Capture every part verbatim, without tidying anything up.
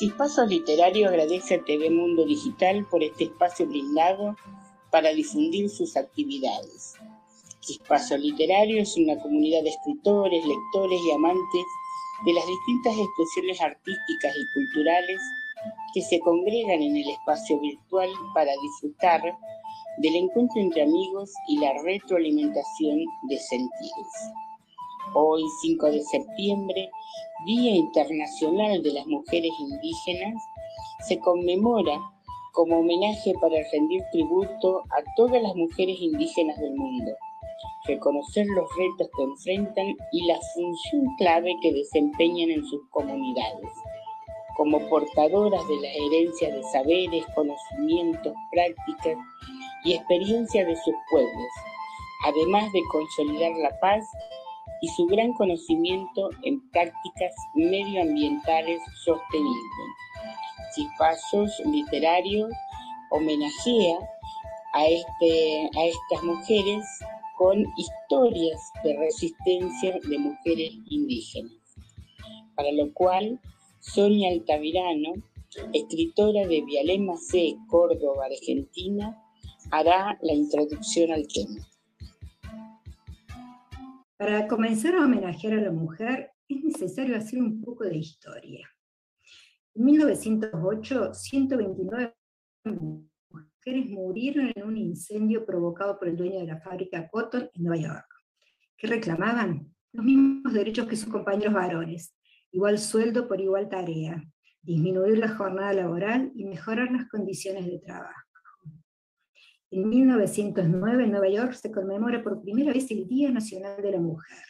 Chispazos Literarios agradece a T V Mundo Digital por este espacio brindado para difundir sus actividades. Chispazos Literarios es una comunidad de escritores, lectores y amantes de las distintas expresiones artísticas y culturales que se congregan en el espacio virtual para disfrutar del encuentro entre amigos y la retroalimentación de sentidos. Hoy, cinco de septiembre, Día Internacional de las Mujeres Indígenas, se conmemora como homenaje para rendir tributo a todas las mujeres indígenas del mundo, reconocer los retos que enfrentan y la función clave que desempeñan en sus comunidades, como portadoras de las herencias de saberes, conocimientos, prácticas y experiencia de sus pueblos, además de consolidar la paz y su gran conocimiento en prácticas medioambientales sostenibles. Chispazos Literarios homenajea a, este, a estas mujeres con historias de resistencia de mujeres indígenas, para lo cual Sonia Altavirano, escritora de Vialema C, Córdoba, Argentina, hará la introducción al tema. Para comenzar a homenajear a la mujer, es necesario hacer un poco de historia. En mil novecientos ocho, ciento veintinueve mujeres murieron en un incendio provocado por el dueño de la fábrica Cotton en Nueva York, que reclamaban los mismos derechos que sus compañeros varones, igual sueldo por igual tarea, disminuir la jornada laboral y mejorar las condiciones de trabajo. En mil novecientos nueve, en Nueva York se conmemora por primera vez el Día Nacional de la Mujer.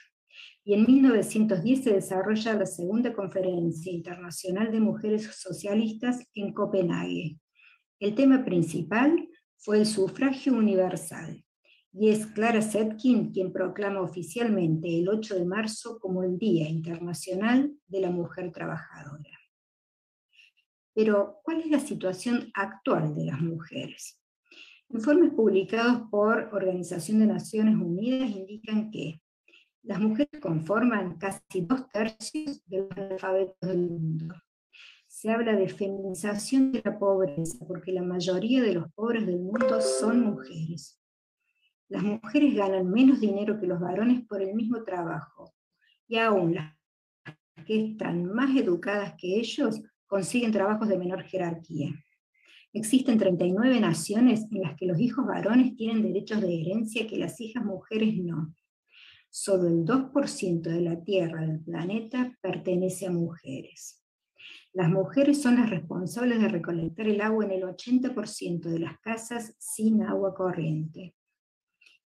Y en mil novecientos diez se desarrolla la segunda Conferencia Internacional de Mujeres Socialistas en Copenhague. El tema principal fue el sufragio universal. Y es Clara Zetkin quien proclama oficialmente el ocho de marzo como el Día Internacional de la Mujer Trabajadora. Pero, ¿cuál es la situación actual de las mujeres? Informes publicados por Organización de Naciones Unidas indican que las mujeres conforman casi dos tercios de los analfabetos del mundo. Se habla de feminización de la pobreza, porque la mayoría de los pobres del mundo son mujeres. Las mujeres ganan menos dinero que los varones por el mismo trabajo, y aún las que están más educadas que ellos consiguen trabajos de menor jerarquía. Existen treinta y nueve naciones en las que los hijos varones tienen derechos de herencia que las hijas mujeres no. Solo el dos por ciento de la tierra del planeta pertenece a mujeres. Las mujeres son las responsables de recolectar el agua en el ochenta por ciento de las casas sin agua corriente.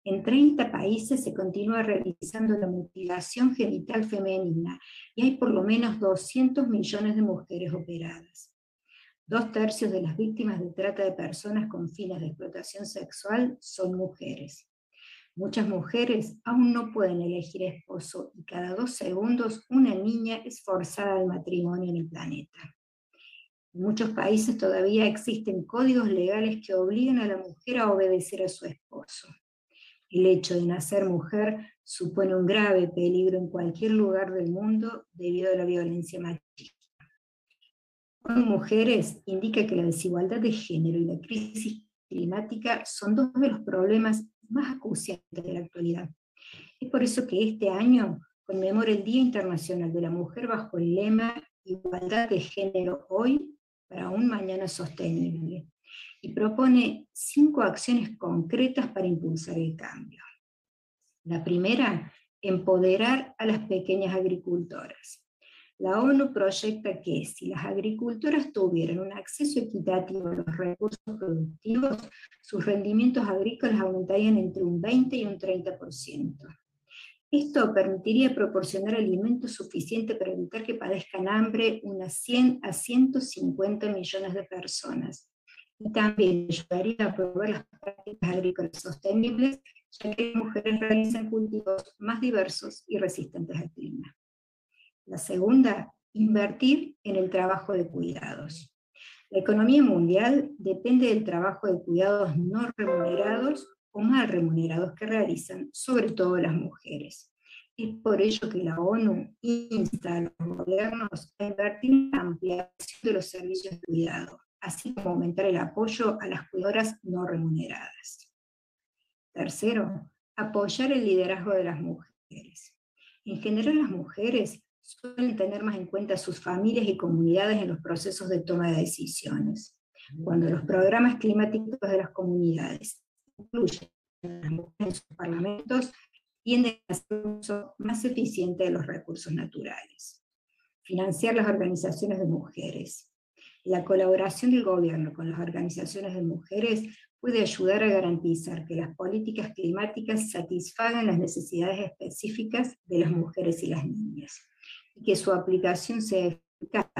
En treinta países se continúa realizando la mutilación genital femenina y hay por lo menos doscientos millones de mujeres operadas. Dos tercios de las víctimas de trata de personas con fines de explotación sexual son mujeres. Muchas mujeres aún no pueden elegir esposo y cada dos segundos una niña es forzada al matrimonio en el planeta. En muchos países todavía existen códigos legales que obligan a la mujer a obedecer a su esposo. El hecho de nacer mujer supone un grave peligro en cualquier lugar del mundo debido a la violencia machista. Con mujeres indica que la desigualdad de género y la crisis climática son dos de los problemas más acuciantes de la actualidad. Es por eso que este año conmemora el Día Internacional de la Mujer bajo el lema Igualdad de Género Hoy para un Mañana Sostenible, y propone cinco acciones concretas para impulsar el cambio. La primera, empoderar a las pequeñas agricultoras. La ONU proyecta que si las agricultoras tuvieran un acceso equitativo a los recursos productivos, sus rendimientos agrícolas aumentarían entre un veinte y un treinta por ciento. Esto permitiría proporcionar alimento suficiente para evitar que padezcan hambre unas cien a ciento cincuenta millones de personas. Y también ayudaría a promover las prácticas agrícolas sostenibles, ya que las mujeres realizan cultivos más diversos y resistentes al clima. La segunda, invertir en el trabajo de cuidados. La economía mundial depende del trabajo de cuidados no remunerados o mal remunerados que realizan, sobre todo las mujeres. Es por ello que la ONU insta a los gobiernos a invertir en la ampliación de los servicios de cuidado, así como aumentar el apoyo a las cuidadoras no remuneradas. Tercero, apoyar el liderazgo de las mujeres. En general, las mujeres suelen tener más en cuenta a sus familias y comunidades en los procesos de toma de decisiones. Cuando los programas climáticos de las comunidades incluyen a las mujeres en sus parlamentos, tienden a hacer un uso más eficiente de los recursos naturales. Financiar las organizaciones de mujeres. La colaboración del gobierno con las organizaciones de mujeres puede ayudar a garantizar que las políticas climáticas satisfagan las necesidades específicas de las mujeres y las niñas, y que su aplicación sea eficaz,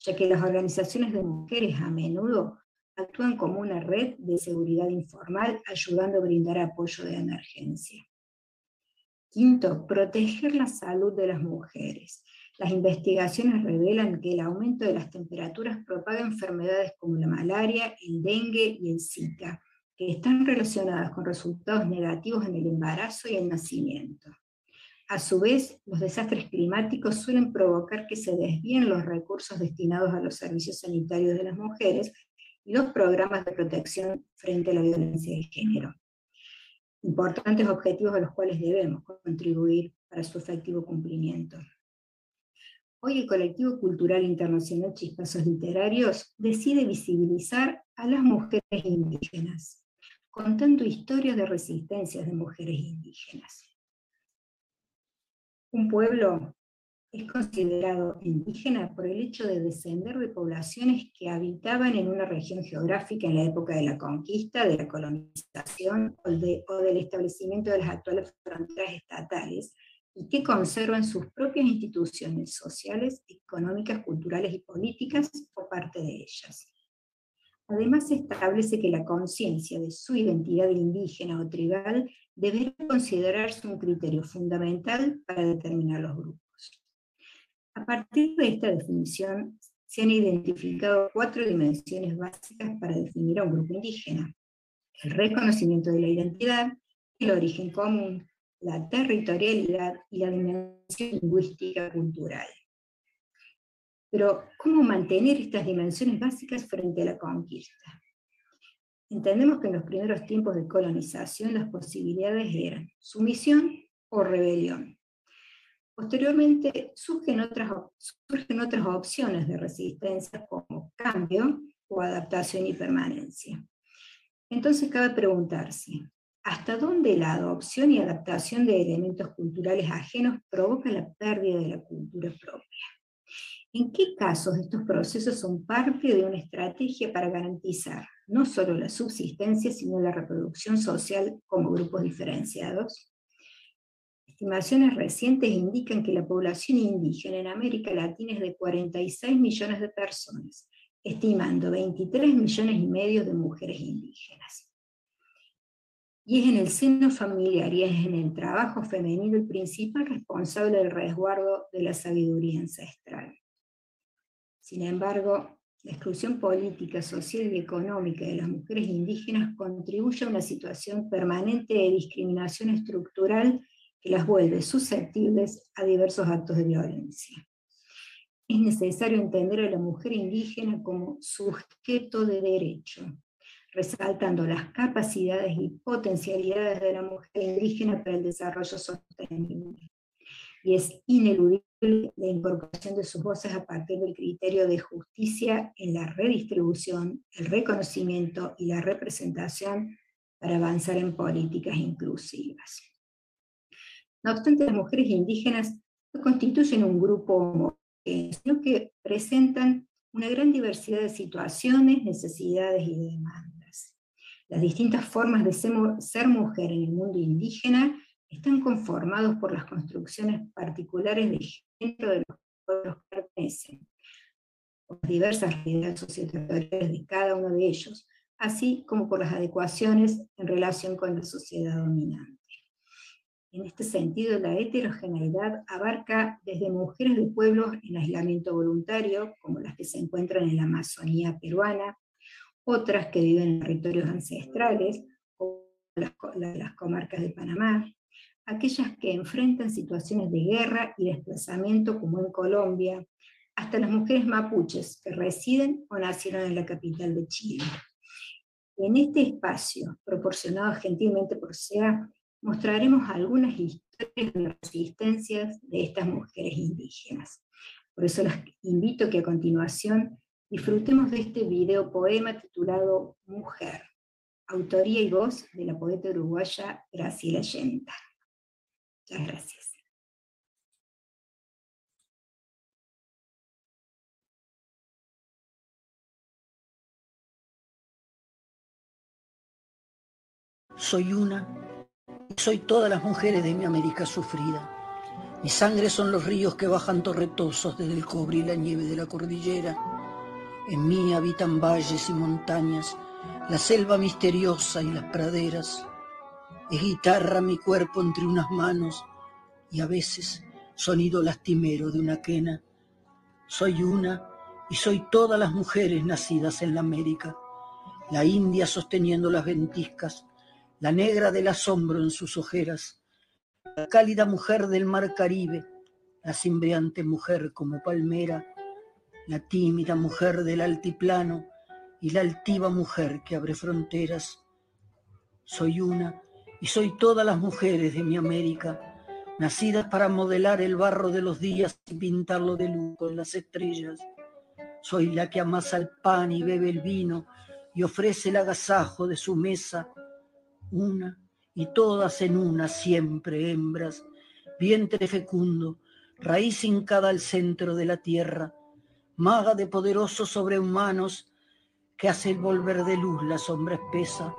ya que las organizaciones de mujeres a menudo actúan como una red de seguridad informal, ayudando a brindar apoyo de emergencia. Quinto, proteger la salud de las mujeres. Las investigaciones revelan que el aumento de las temperaturas propaga enfermedades como la malaria, el dengue y el Zika, que están relacionadas con resultados negativos en el embarazo y el nacimiento. A su vez, los desastres climáticos suelen provocar que se desvíen los recursos destinados a los servicios sanitarios de las mujeres y los programas de protección frente a la violencia de género. Importantes objetivos a los cuales debemos contribuir para su efectivo cumplimiento. Hoy el colectivo cultural internacional Chispazos Literarios decide visibilizar a las mujeres indígenas, contando historias de resistencias de mujeres indígenas. Un pueblo es considerado indígena por el hecho de descender de poblaciones que habitaban en una región geográfica en la época de la conquista, de la colonización o, de, o del establecimiento de las actuales fronteras estatales, y que conservan sus propias instituciones sociales, económicas, culturales y políticas o parte de ellas. Además, se establece que la conciencia de su identidad indígena o tribal deberá considerarse un criterio fundamental para determinar los grupos. A partir de esta definición, se han identificado cuatro dimensiones básicas para definir a un grupo indígena: el reconocimiento de la identidad, el origen común, la territorialidad y la dimensión lingüística cultural. Pero, ¿cómo mantener estas dimensiones básicas frente a la conquista? Entendemos que en los primeros tiempos de colonización las posibilidades eran sumisión o rebelión. Posteriormente surgen otras, surgen otras opciones de resistencia como cambio o adaptación y permanencia. Entonces cabe preguntarse, ¿hasta dónde la adopción y adaptación de elementos culturales ajenos provoca la pérdida de la cultura propia? ¿En qué casos estos procesos son parte de una estrategia para garantizar no solo la subsistencia, sino la reproducción social como grupos diferenciados? Estimaciones recientes indican que la población indígena en América Latina es de cuarenta y seis millones de personas, estimando veintitrés millones y medio de mujeres indígenas. Y es en el seno familiar y es en el trabajo femenino el principal responsable del resguardo de la sabiduría ancestral. Sin embargo, la exclusión política, social y económica de las mujeres indígenas contribuye a una situación permanente de discriminación estructural que las vuelve susceptibles a diversos actos de violencia. Es necesario entender a la mujer indígena como sujeto de derecho, resaltando las capacidades y potencialidades de la mujer indígena para el desarrollo sostenible. Y es ineludible la incorporación de sus voces a partir del criterio de justicia en la redistribución, el reconocimiento y la representación para avanzar en políticas inclusivas. No obstante, las mujeres indígenas no constituyen un grupo homogéneo, sino que presentan una gran diversidad de situaciones, necesidades y demandas. Las distintas formas de ser mujer en el mundo indígena están conformados por las construcciones particulares de género de los pueblos que pertenecen, por las diversas realidades socioterritoriales de cada uno de ellos, así como por las adecuaciones en relación con la sociedad dominante. En este sentido, la heterogeneidad abarca desde mujeres de pueblos en aislamiento voluntario, como las que se encuentran en la Amazonía peruana, otras que viven en territorios ancestrales, o las, las comarcas de Panamá, aquellas que enfrentan situaciones de guerra y desplazamiento como en Colombia, hasta las mujeres mapuches que residen o nacieron en la capital de Chile. En este espacio, proporcionado gentilmente por S E A, mostraremos algunas historias de resistencias de estas mujeres indígenas. Por eso las invito a que a continuación disfrutemos de este video poema titulado Mujer, autoría y voz de la poeta uruguaya Graciela Leona. Muchas gracias. Soy una, y soy todas las mujeres de mi América sufrida. Mi sangre son los ríos que bajan torrentosos desde el cobre y la nieve de la cordillera. En mí habitan valles y montañas, la selva misteriosa y las praderas. Es guitarra mi cuerpo entre unas manos, y a veces sonido lastimero de una quena. Soy una, y soy todas las mujeres nacidas en la América. La india sosteniendo las ventiscas, la negra del asombro en sus ojeras, la cálida mujer del mar Caribe, la cimbreante mujer como palmera, la tímida mujer del altiplano y la altiva mujer que abre fronteras. Soy una y soy todas las mujeres de mi América, nacidas para modelar el barro de los días y pintarlo de luz con las estrellas. Soy la que amasa el pan y bebe el vino y ofrece el agasajo de su mesa. Una y todas en una siempre hembras, vientre fecundo, raíz hincada al centro de la tierra, maga de poderosos sobrehumanos que hace el volver de luz la sombra espesa,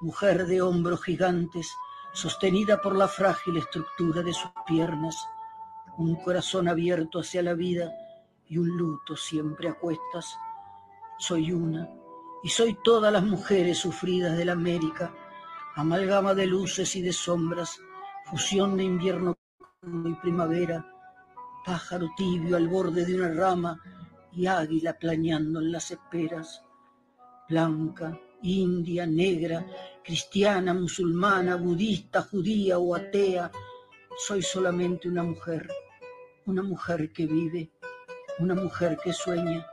mujer de hombros gigantes sostenida por la frágil estructura de sus piernas, un corazón abierto hacia la vida y un luto siempre a cuestas. Soy una y soy todas las mujeres sufridas de la América, amalgama de luces y de sombras, fusión de invierno y primavera, pájaro tibio al borde de una rama y águila planeando en las esperas, blanca, india, negra, cristiana, musulmana, budista, judía o atea, soy solamente una mujer, una mujer que vive, una mujer que sueña,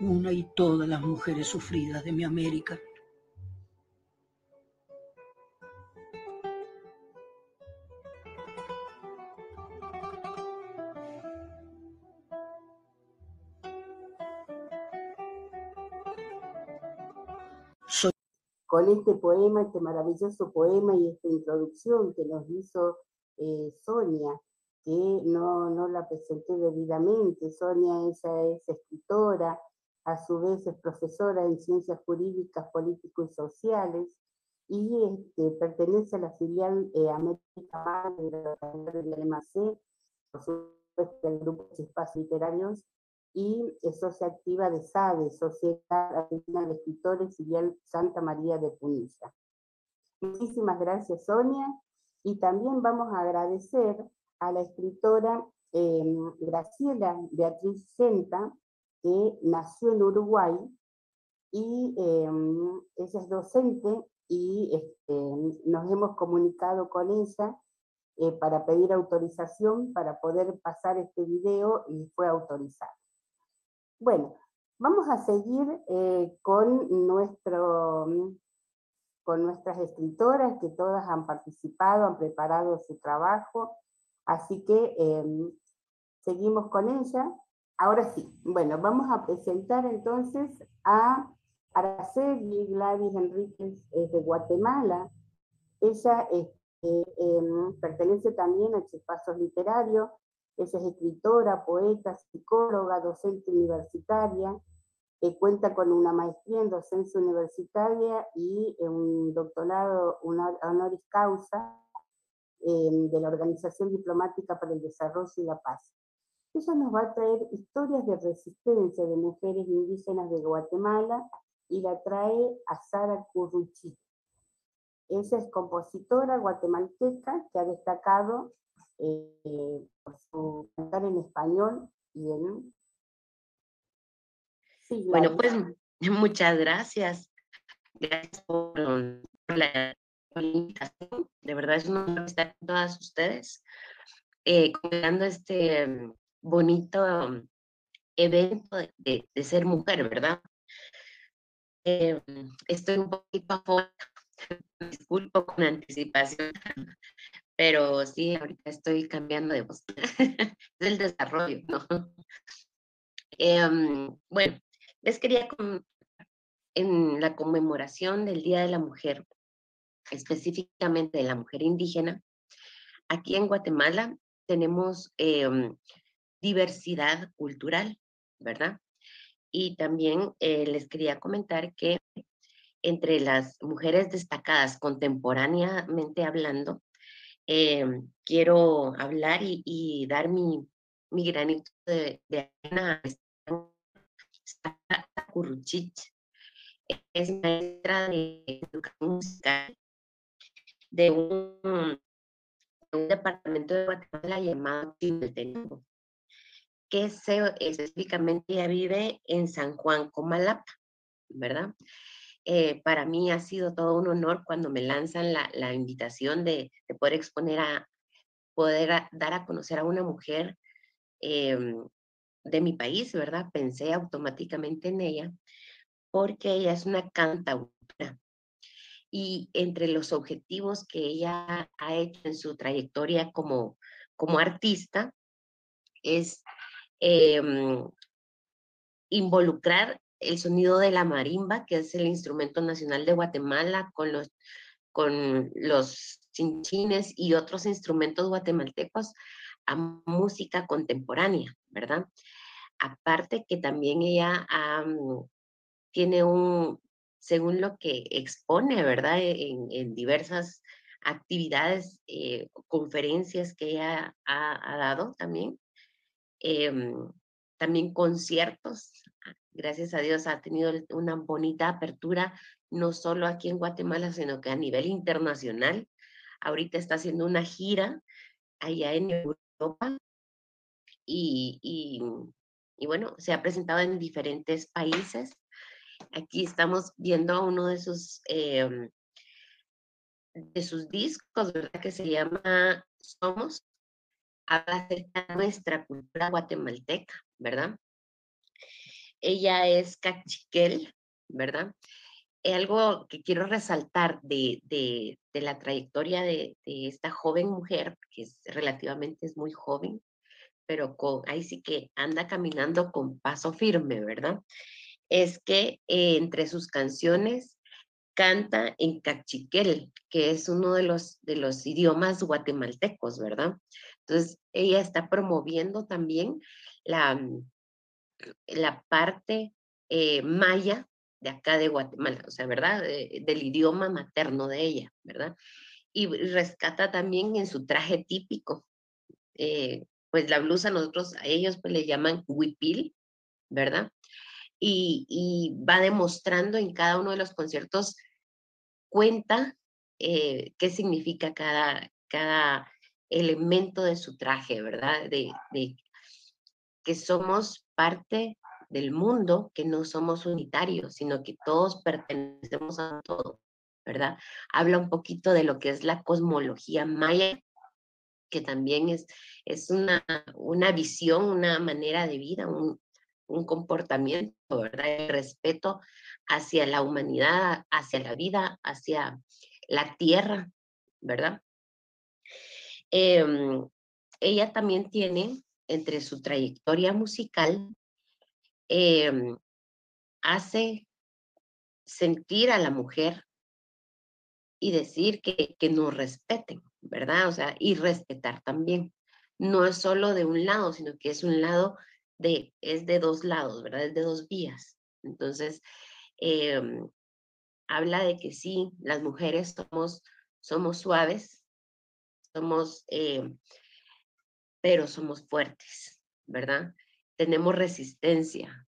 una y todas las mujeres sufridas de mi América. Con este poema, este maravilloso poema y esta introducción que nos hizo eh, Sonia, que no, no la presenté debidamente. Sonia ella es escritora, a su vez es profesora en ciencias jurídicas, políticas y sociales, y este, pertenece a la filial eh, América de la M A C, por supuesto del grupo Chispazos Literarios, y es socia activa de S A D E, Sociedad Argentina de Escritores, filial Santa María de Punilla. Muchísimas gracias, Sonia, y también vamos a agradecer a la escritora eh, Graciela Beatriz Leona, que nació en Uruguay, y eh, ella es docente, y este, nos hemos comunicado con ella eh, para pedir autorización para poder pasar este video, y fue autorizada. Bueno, vamos a seguir eh, con, nuestro, con nuestras escritoras, que todas han participado, han preparado su trabajo, así que eh, seguimos con ella. Ahora sí, bueno, vamos a presentar entonces a Araceli Gladys Enríquez eh, de Guatemala. Ella eh, eh, eh, pertenece también a Chispazos Literarios. Ella es escritora, poeta, psicóloga, docente universitaria, eh, cuenta con una maestría en docencia universitaria y un doctorado honoris causa eh, de la Organización Diplomática para el Desarrollo y la Paz. Ella nos va a traer historias de resistencia de mujeres indígenas de Guatemala y la trae a Sara Curruchich. Ella es compositora guatemalteca que ha destacado Eh, por su cantar en español y en... Sí, bueno, pues muchas gracias. Gracias por, por la de verdad es un honor estar con todas ustedes, eh, comentando este bonito evento de, de ser mujer, ¿verdad? Eh, estoy un poquito afuera, disculpo con anticipación, pero sí, ahorita estoy cambiando de voz, es el desarrollo, ¿no? Eh, bueno, les quería comentar en la conmemoración del Día de la Mujer, específicamente de la mujer indígena, aquí en Guatemala tenemos eh, diversidad cultural, ¿verdad? Y también eh, les quería comentar que entre las mujeres destacadas contemporáneamente hablando, eh, quiero hablar y, y dar mi, mi granito de, de arena a Sara Curruchich. Es maestra de educación musical de un, de un departamento de Guatemala llamado Chimaltenango, que se, específicamente ella vive en San Juan Comalapa, ¿verdad? Eh, para mí ha sido todo un honor cuando me lanzan la, la invitación de, de poder exponer a, poder a, dar a conocer a una mujer eh, de mi país, ¿verdad? Pensé automáticamente en ella, porque ella es una cantautora. Y entre los objetivos que ella ha hecho en su trayectoria como, como artista es eh, involucrar el sonido de la marimba, que es el instrumento nacional de Guatemala, con los, con los chinchines y otros instrumentos guatemaltecos a música contemporánea, ¿verdad? Aparte que también ella ha... Um, tiene un, según lo que expone, ¿verdad? En, en diversas actividades, eh, conferencias que ella ha, ha dado también, eh, también conciertos, gracias a Dios ha tenido una bonita apertura, no solo aquí en Guatemala, sino que a nivel internacional. Ahorita está haciendo una gira allá en Europa y, y, y bueno, se ha presentado en diferentes países. Aquí estamos viendo uno de sus, eh, de sus discos, ¿verdad? Que se llama Somos, habla acerca de nuestra cultura guatemalteca, ¿verdad? Ella es Cachiquel, ¿verdad? Algo que quiero resaltar de, de, de la trayectoria de, de esta joven mujer, que es, relativamente es muy joven, pero con, ahí sí que anda caminando con paso firme, ¿verdad? Es que eh, entre sus canciones canta en cachiquel, que es uno de los, de los idiomas guatemaltecos, ¿verdad? Entonces, ella está promoviendo también la, la parte eh, maya de acá de Guatemala, o sea, ¿verdad? De, del idioma materno de ella, ¿verdad? Y rescata también en su traje típico, eh, pues la blusa nosotros a ellos pues le llaman huipil, ¿verdad? Y, y va demostrando en cada uno de los conciertos, cuenta eh, qué significa cada, cada elemento de su traje, ¿verdad? De, de que somos parte del mundo, que no somos unitarios, sino que todos pertenecemos a todo, ¿verdad? Habla un poquito de lo que es la cosmología maya, que también es, es una, una visión, una manera de vida, un un comportamiento, ¿verdad? El respeto hacia la humanidad, hacia la vida, hacia la tierra, ¿verdad? Eh, ella también tiene, entre su trayectoria musical, eh, hace sentir a la mujer y decir que, que nos respeten, ¿verdad? O sea, y respetar también. No es solo de un lado, sino que es un lado... De, es de dos lados, ¿verdad? Es de dos vías. Entonces, eh, habla de que sí, las mujeres somos, somos suaves, somos, eh, pero somos fuertes, ¿verdad? Tenemos resistencia.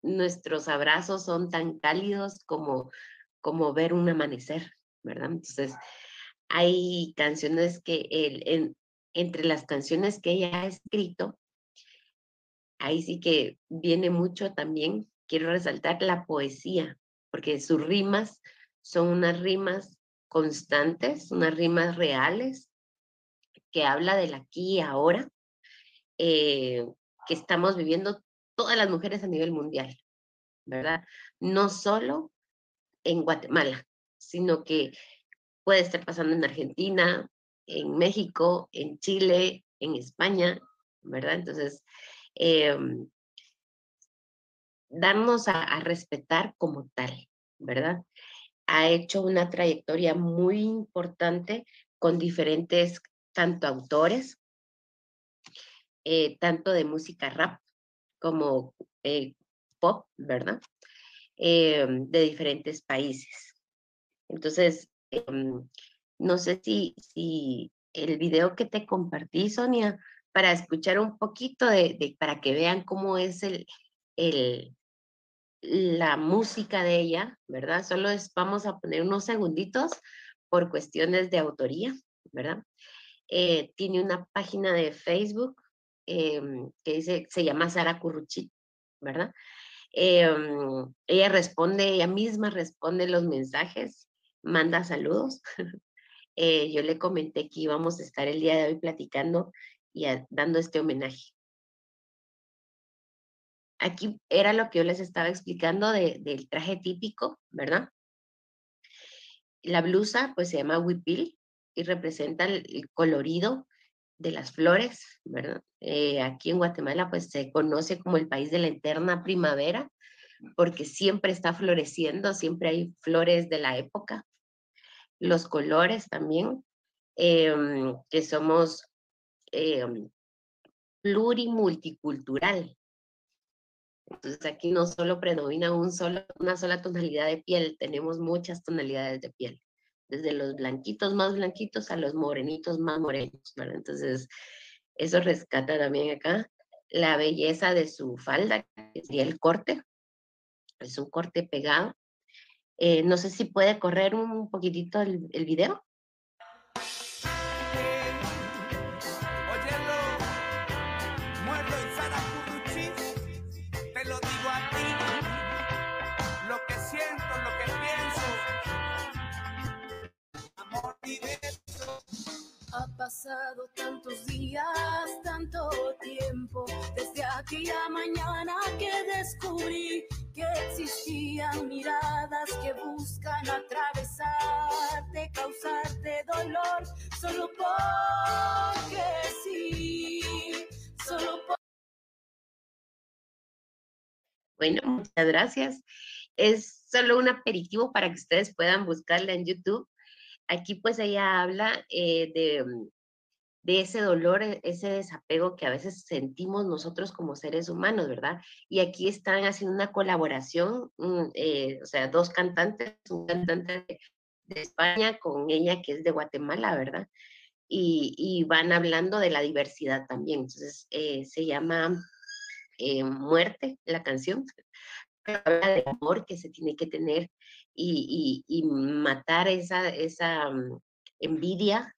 Nuestros abrazos son tan cálidos como, como ver un amanecer, ¿verdad? Entonces, hay canciones que, el, en, entre las canciones que ella ha escrito, ahí sí que viene mucho también, quiero resaltar la poesía, porque sus rimas son unas rimas constantes, unas rimas reales, que habla del aquí y ahora, eh, que estamos viviendo todas las mujeres a nivel mundial, ¿verdad? No solo en Guatemala, sino que puede estar pasando en Argentina, en México, en Chile, en España, ¿verdad? Entonces, eh, darnos a, a respetar como tal, ¿verdad? Ha hecho una trayectoria muy importante con diferentes, tanto autores, eh, tanto de música rap como eh, pop, ¿verdad? Eh, de diferentes países. Entonces, eh, no sé si, si el video que te compartí, Sonia, para escuchar un poquito, de, de para que vean cómo es el... el la música de ella, ¿verdad? Solo es, vamos a poner unos segunditos por cuestiones de autoría, ¿verdad? Eh, tiene una página de Facebook eh, que dice, se llama Sara Curruchich, ¿verdad? Eh, ella responde, ella misma responde los mensajes, manda saludos. eh, yo le comenté que íbamos a estar el día de hoy platicando y a, dando este homenaje. Aquí era lo que yo les estaba explicando de, del traje típico, ¿verdad? La blusa, pues, se llama huipil y representa el, el colorido de las flores, ¿verdad? Eh, aquí en Guatemala, pues, se conoce como el país de la eterna primavera porque siempre está floreciendo, siempre hay flores de la época. Los colores también, eh, que somos eh, plurimulticultural. Entonces aquí no solo predomina un solo, una sola tonalidad de piel, tenemos muchas tonalidades de piel, desde los blanquitos más blanquitos a los morenitos más morenos, ¿verdad? Entonces eso rescata también acá la belleza de su falda, que sería el corte, es un corte pegado. Eh, no sé si puede correr un poquitito el, el video. Ha pasado tantos días, tanto tiempo, desde aquella mañana que descubrí que existían miradas que buscan atravesarte, causarte dolor, solo porque sí, solo porque... Bueno, muchas gracias. Es solo un aperitivo para que ustedes puedan buscarla en YouTube. Aquí pues ella habla eh, de, de ese dolor, ese desapego que a veces sentimos nosotros como seres humanos, ¿verdad? Y aquí están haciendo una colaboración, um, eh, o sea, dos cantantes, un cantante de, de España con ella que es de Guatemala, ¿verdad? Y, y van hablando de la diversidad también. Entonces eh, se llama eh, Muerte la canción, pero habla de amor que se tiene que tener. Y, y, y matar esa, esa um, envidia,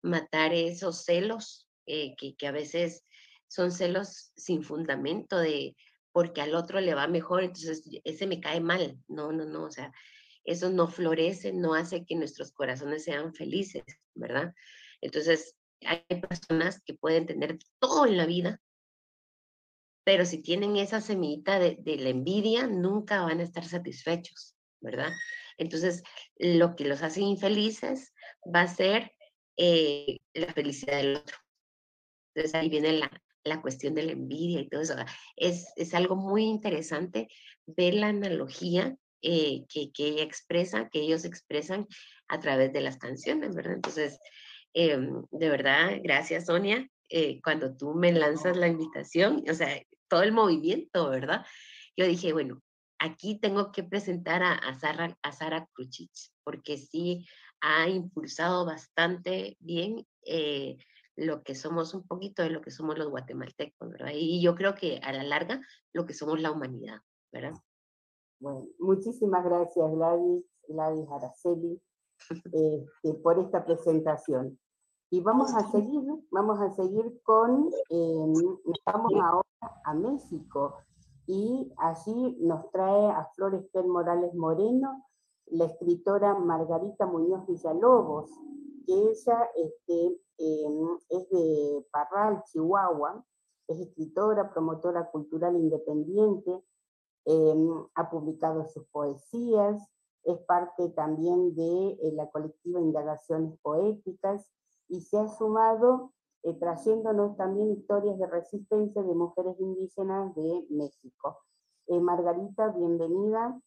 matar esos celos, eh, que, que a veces son celos sin fundamento de porque al otro le va mejor, entonces ese me cae mal. No, no, no, o sea, eso no florece, no hace que nuestros corazones sean felices, ¿verdad? Entonces, hay personas que pueden tener todo en la vida, pero si tienen esa semillita de, de la envidia, nunca van a estar satisfechos, ¿verdad? Entonces, lo que los hace infelices va a ser eh, la felicidad del otro. Entonces, ahí viene la, la cuestión de la envidia y todo eso. Es, es algo muy interesante ver la analogía eh, que, que ella expresa, que ellos expresan a través de las canciones, ¿verdad? Entonces, eh, de verdad, gracias, Sonia, eh, cuando tú me lanzas la invitación, o sea, todo el movimiento, ¿verdad? Yo dije, bueno, aquí tengo que presentar a, a, Sara, a Sara Curruchich, porque sí ha impulsado bastante bien eh, lo que somos un poquito de lo que somos los guatemaltecos, ¿verdad? Y yo creo que a la larga lo que somos la humanidad, ¿verdad? Bueno, muchísimas gracias, Gladys, Gladys Araceli, eh, por esta presentación. Y vamos a seguir, ¿no? Vamos a seguir con, eh, vamos ahora a México, y allí nos trae a Florester Morales Moreno, la escritora Margarita Muñoz Villalobos, que ella este, eh, es de Parral, Chihuahua, es escritora, promotora cultural independiente, eh, ha publicado sus poesías, es parte también de eh, la colectiva Indagaciones Poéticas, y se ha sumado eh, trayéndonos también historias de resistencia de mujeres indígenas de México. Eh, Margarita, bienvenida.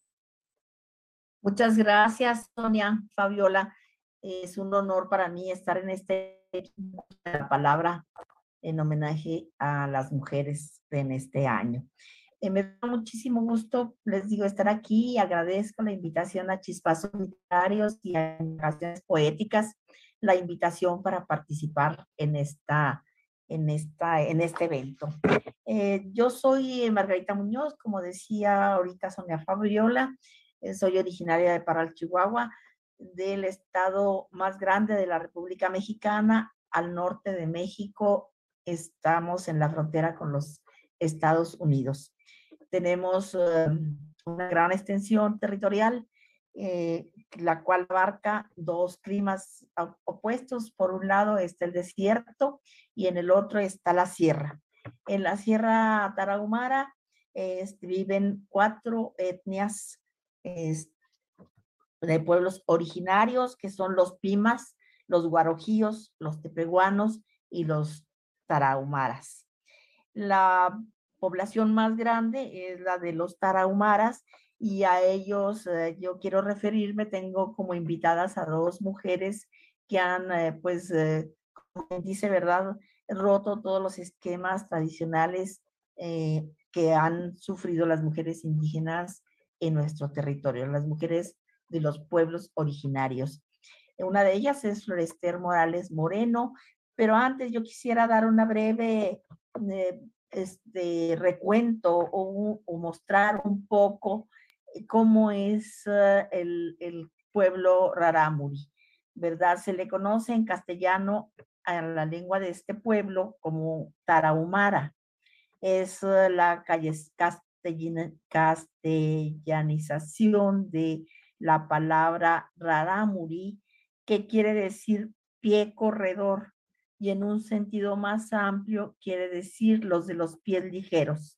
Muchas gracias, Sonia, Fabiola. Es un honor para mí estar en este equipo de la palabra en homenaje a las mujeres en este año. Eh, me da muchísimo gusto, les digo, estar aquí y agradezco la invitación a Chispazos Literarios y a Indagaciones Poéticas, la invitación para participar en, esta, en, esta, en este evento. Eh, yo soy Margarita Muñoz, como decía ahorita Sonia Fabiola. Soy originaria de Parral, Chihuahua, del estado más grande de la República Mexicana, al norte de México. Estamos en la frontera con los Estados Unidos. Tenemos eh, una gran extensión territorial, eh, la cual abarca dos climas opuestos. Por un lado está el desierto y en el otro está la sierra. En la sierra Tarahumara eh, viven cuatro etnias Es de pueblos originarios, que son los pimas, los guarojíos, los tepehuanos y los tarahumaras. La población más grande es la de los tarahumaras, y a ellos eh, yo quiero referirme. Tengo como invitadas a dos mujeres que han, eh, pues, eh, como dice, ¿verdad?, roto todos los esquemas tradicionales eh, que han sufrido las mujeres indígenas en nuestro territorio, las mujeres de los pueblos originarios. Una de ellas es Florester Morales Moreno, pero antes yo quisiera dar una breve eh, este, recuento o, o mostrar un poco cómo es uh, el, el pueblo Rarámuri, ¿verdad? Se le conoce en castellano a la lengua de este pueblo como Tarahumara. Es uh, la calle Castilla, castellanización de la palabra rarámuri, que quiere decir pie corredor, y en un sentido más amplio quiere decir los de los pies ligeros,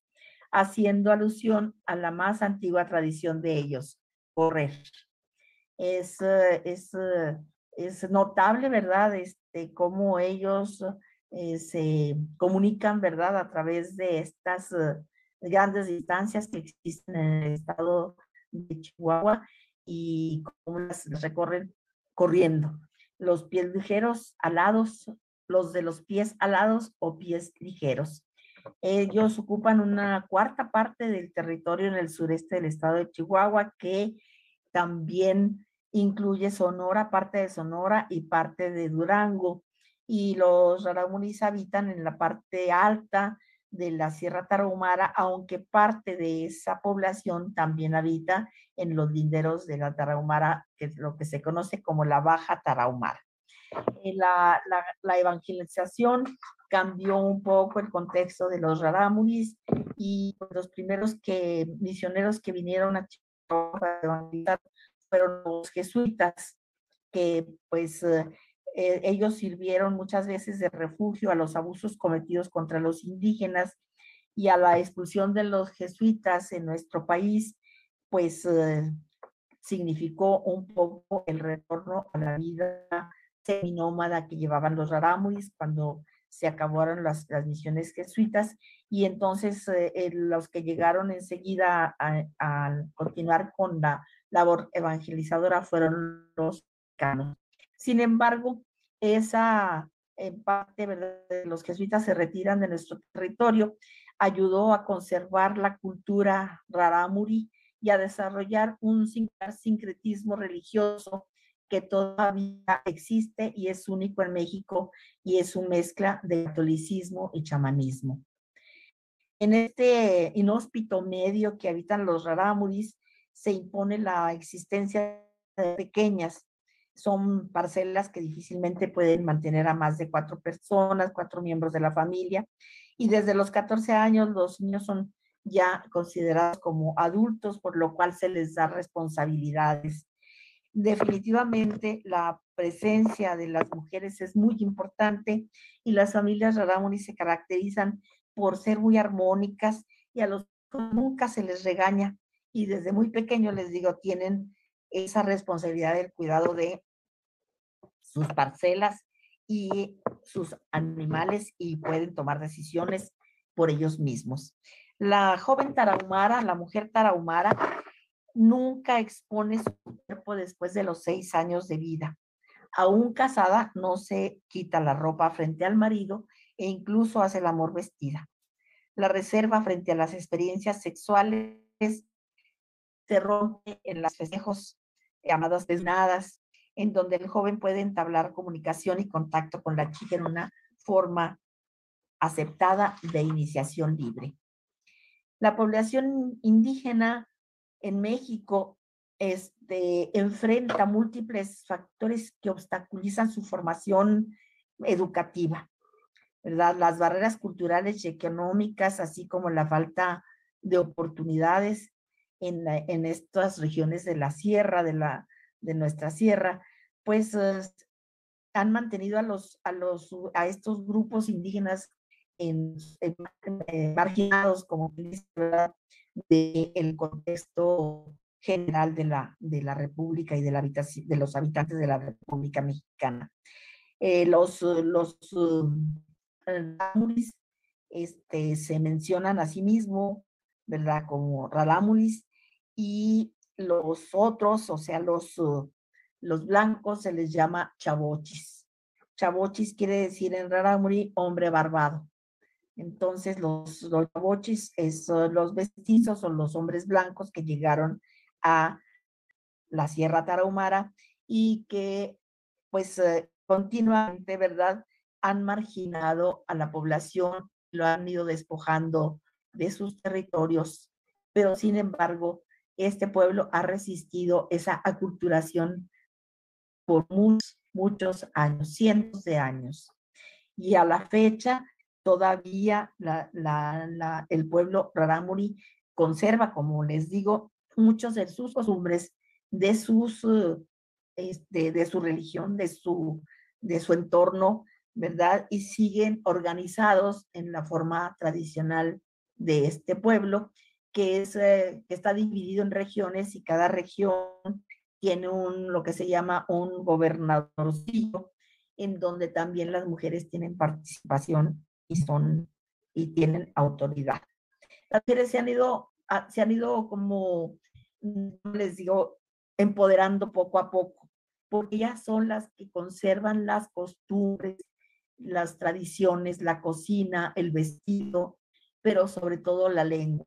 haciendo alusión a la más antigua tradición de ellos, correr. Es, es, es notable, ¿verdad?, este, cómo ellos eh, se comunican, ¿verdad?, a través de estas grandes distancias que existen en el estado de Chihuahua y cómo las recorren corriendo. Los pies ligeros alados, los de los pies alados o pies ligeros. Ellos ocupan una cuarta parte del territorio en el sureste del estado de Chihuahua, que también incluye Sonora, parte de Sonora y parte de Durango. Y los rarámuris habitan en la parte alta de la Sierra Tarahumara, aunque parte de esa población también habita en los linderos de la Tarahumara, que es lo que se conoce como la Baja Tarahumara. La, la, la evangelización cambió un poco el contexto de los rarámuris, y los primeros que, misioneros que vinieron a Chihuahua para evangelizar fueron los jesuitas, que pues eh, Eh, ellos sirvieron muchas veces de refugio a los abusos cometidos contra los indígenas, y a la expulsión de los jesuitas en nuestro país, pues eh, significó un poco el retorno a la vida seminómada que llevaban los rarámuris cuando se acabaron las, las misiones jesuitas, y entonces eh, eh, los que llegaron enseguida a, a continuar con la labor evangelizadora fueron los mexicanos. Sin embargo, esa eh, parte, ¿verdad?, de los jesuitas se retiran de nuestro territorio, ayudó a conservar la cultura rarámuri y a desarrollar un sincretismo religioso que todavía existe y es único en México, y es una mezcla de catolicismo y chamanismo. En este inhóspito medio que habitan los rarámuris se impone la existencia de pequeñas. Son parcelas que difícilmente pueden mantener a más de cuatro personas, cuatro miembros de la familia. Y desde los catorce años los niños son ya considerados como adultos, por lo cual se les da responsabilidades. Definitivamente la presencia de las mujeres es muy importante y las familias Rarámuri se caracterizan por ser muy armónicas y a los que nunca se les regaña. Y desde muy pequeño, les digo, tienen esa responsabilidad del cuidado de sus parcelas y sus animales y pueden tomar decisiones por ellos mismos. La joven tarahumara, la mujer tarahumara, nunca expone su cuerpo después de los seis años de vida. Aún casada, no se quita la ropa frente al marido e incluso hace el amor vestida. La reserva frente a las experiencias sexuales se rompe en los festejos llamadas desnadas, en donde el joven puede entablar comunicación y contacto con la chica en una forma aceptada de iniciación libre. La población indígena en México este, enfrenta múltiples factores que obstaculizan su formación educativa, ¿verdad? Las barreras culturales y económicas, así como la falta de oportunidades en, la, en estas regiones de la sierra, de, la, de nuestra sierra, pues eh, han mantenido a, los, a, los, a estos grupos indígenas en, en, en marginados, como dice, ¿verdad?, del contexto general de la, de la República y de, la, de los habitantes de la República Mexicana. Eh, los los rarámuris este, se mencionan a sí mismo, ¿verdad?, como rarámuris, y los otros, o sea, los, los blancos, se les llama chavochis. Chavochis quiere decir en rarámuri hombre barbado. Entonces, los, los chavochis son los mestizos, son los hombres blancos que llegaron a la Sierra Tarahumara y que, pues, eh, continuamente, ¿verdad?, han marginado a la población, lo han ido despojando de sus territorios, pero sin embargo, este pueblo ha resistido esa aculturación por muchos, muchos años, cientos de años. Y a la fecha, todavía la, la, la, el pueblo rarámuri conserva, como les digo, muchos de sus costumbres, de, sus, este, de su religión, de su, de su entorno, ¿verdad? Y siguen organizados en la forma tradicional de este pueblo, que es, eh, está dividido en regiones y cada región tiene un, lo que se llama un gobernadorcillo, en donde también las mujeres tienen participación y son y tienen autoridad. Las mujeres se han ido, se han ido como, les digo, empoderando poco a poco, porque ellas son las que conservan las costumbres, las tradiciones, la cocina, el vestido, pero sobre todo la lengua.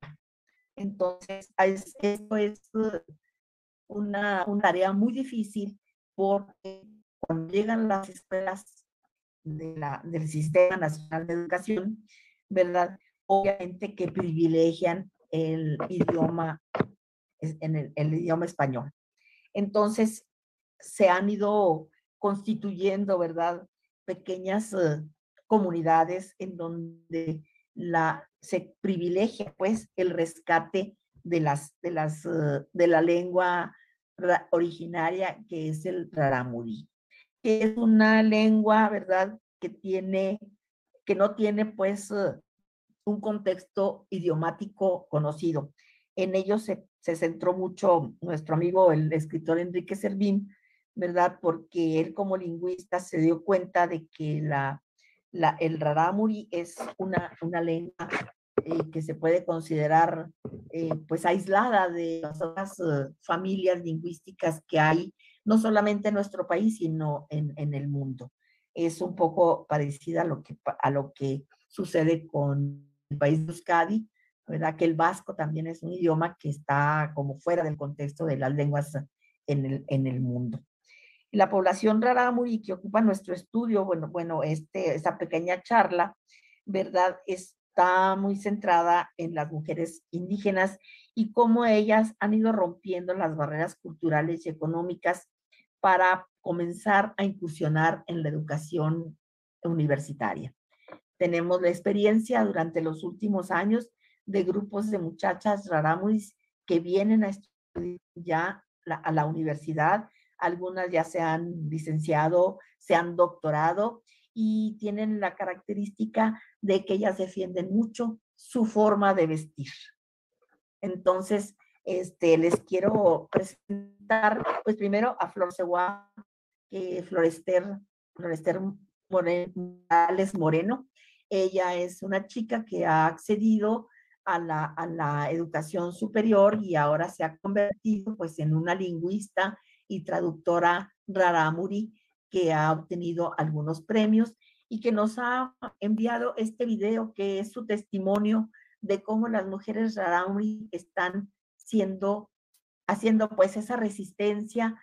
Entonces, es, esto es una, una tarea muy difícil, porque cuando llegan las escuelas De la, del Sistema Nacional de Educación, ¿verdad?, obviamente que privilegian el idioma, en el, el idioma español. Entonces, se han ido constituyendo, ¿verdad?, pequeñas uh, comunidades en donde la, se privilegia, pues, el rescate de, las, de, las, uh, de la lengua originaria, que es el rarámuri, que es una lengua, ¿verdad?, que tiene, que no tiene, pues, un contexto idiomático conocido. En ello se, se centró mucho nuestro amigo, el escritor Enrique Servín, ¿verdad?, porque él, como lingüista, se dio cuenta de que la, la, el rarámuri es una, una lengua eh, que se puede considerar, eh, pues, aislada de las otras eh, familias lingüísticas que hay, no solamente en nuestro país, sino en, en el mundo. Es un poco parecida a lo que, a lo que sucede con el país de Euskadi, ¿verdad?, que el vasco también es un idioma que está como fuera del contexto de las lenguas en el, en el mundo. La población rarámuri que ocupa nuestro estudio, bueno, bueno este, esta pequeña charla, ¿verdad?, está muy centrada en las mujeres indígenas y cómo ellas han ido rompiendo las barreras culturales y económicas para comenzar a incursionar en la educación universitaria. Tenemos la experiencia durante los últimos años de grupos de muchachas rarámuris que vienen a estudiar ya la, a la universidad, algunas ya se han licenciado, se han doctorado y tienen la característica de que ellas defienden mucho su forma de vestir. Entonces, este, les quiero presentar, pues primero a Flor Seguá, eh, Florester, Florester Morales Moreno. Ella es una chica que ha accedido a la, a la educación superior y ahora se ha convertido pues en una lingüista y traductora rarámuri que ha obtenido algunos premios y que nos ha enviado este video que es su testimonio de cómo las mujeres rarámuri están siendo, haciendo pues esa resistencia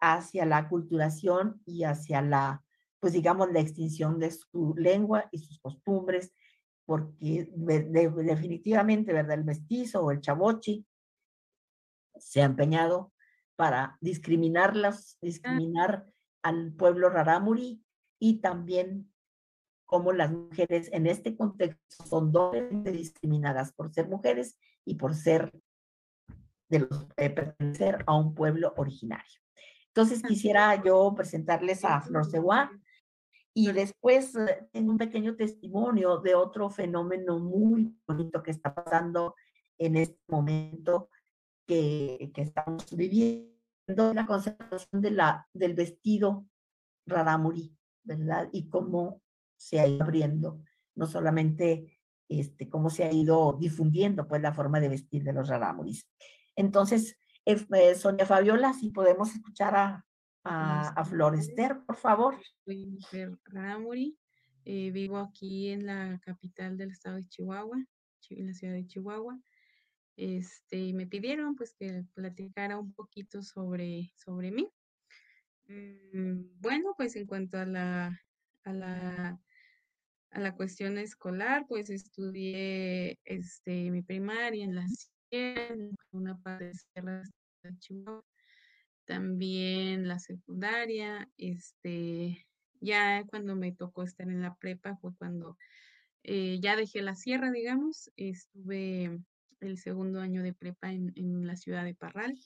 hacia la aculturación y hacia la, pues digamos, la extinción de su lengua y sus costumbres, porque de, de, definitivamente, ¿verdad?, el mestizo o el chavochi se ha empeñado para discriminarlas, discriminar al pueblo rarámuri, y también cómo las mujeres en este contexto son doblemente discriminadas por ser mujeres y por ser de, los, de pertenecer a un pueblo originario. Entonces quisiera yo presentarles a Flor Seguá. Y después tengo un pequeño testimonio de otro fenómeno muy bonito que está pasando en este momento que, que estamos viviendo, la conservación de la, del vestido rarámuri, ¿verdad? Y cómo se ha ido abriendo, no solamente este, cómo se ha ido difundiendo pues la forma de vestir de los rarámuris. Entonces, eh, Sonia Fabiola, si podemos escuchar a... A, a Florester, por favor. Soy mujer rarámuri, eh, vivo aquí en la capital del estado de Chihuahua, en la ciudad de Chihuahua. Este, me pidieron pues que platicara un poquito sobre, sobre mí. Mm, bueno, pues en cuanto a la, a la, a la cuestión escolar, pues estudié este, mi primaria en la S E A, en una parte de la Sierra de Chihuahua. También la secundaria, este, ya cuando me tocó estar en la prepa fue cuando eh, ya dejé la sierra, digamos, estuve el segundo año de prepa en, en la ciudad de Parral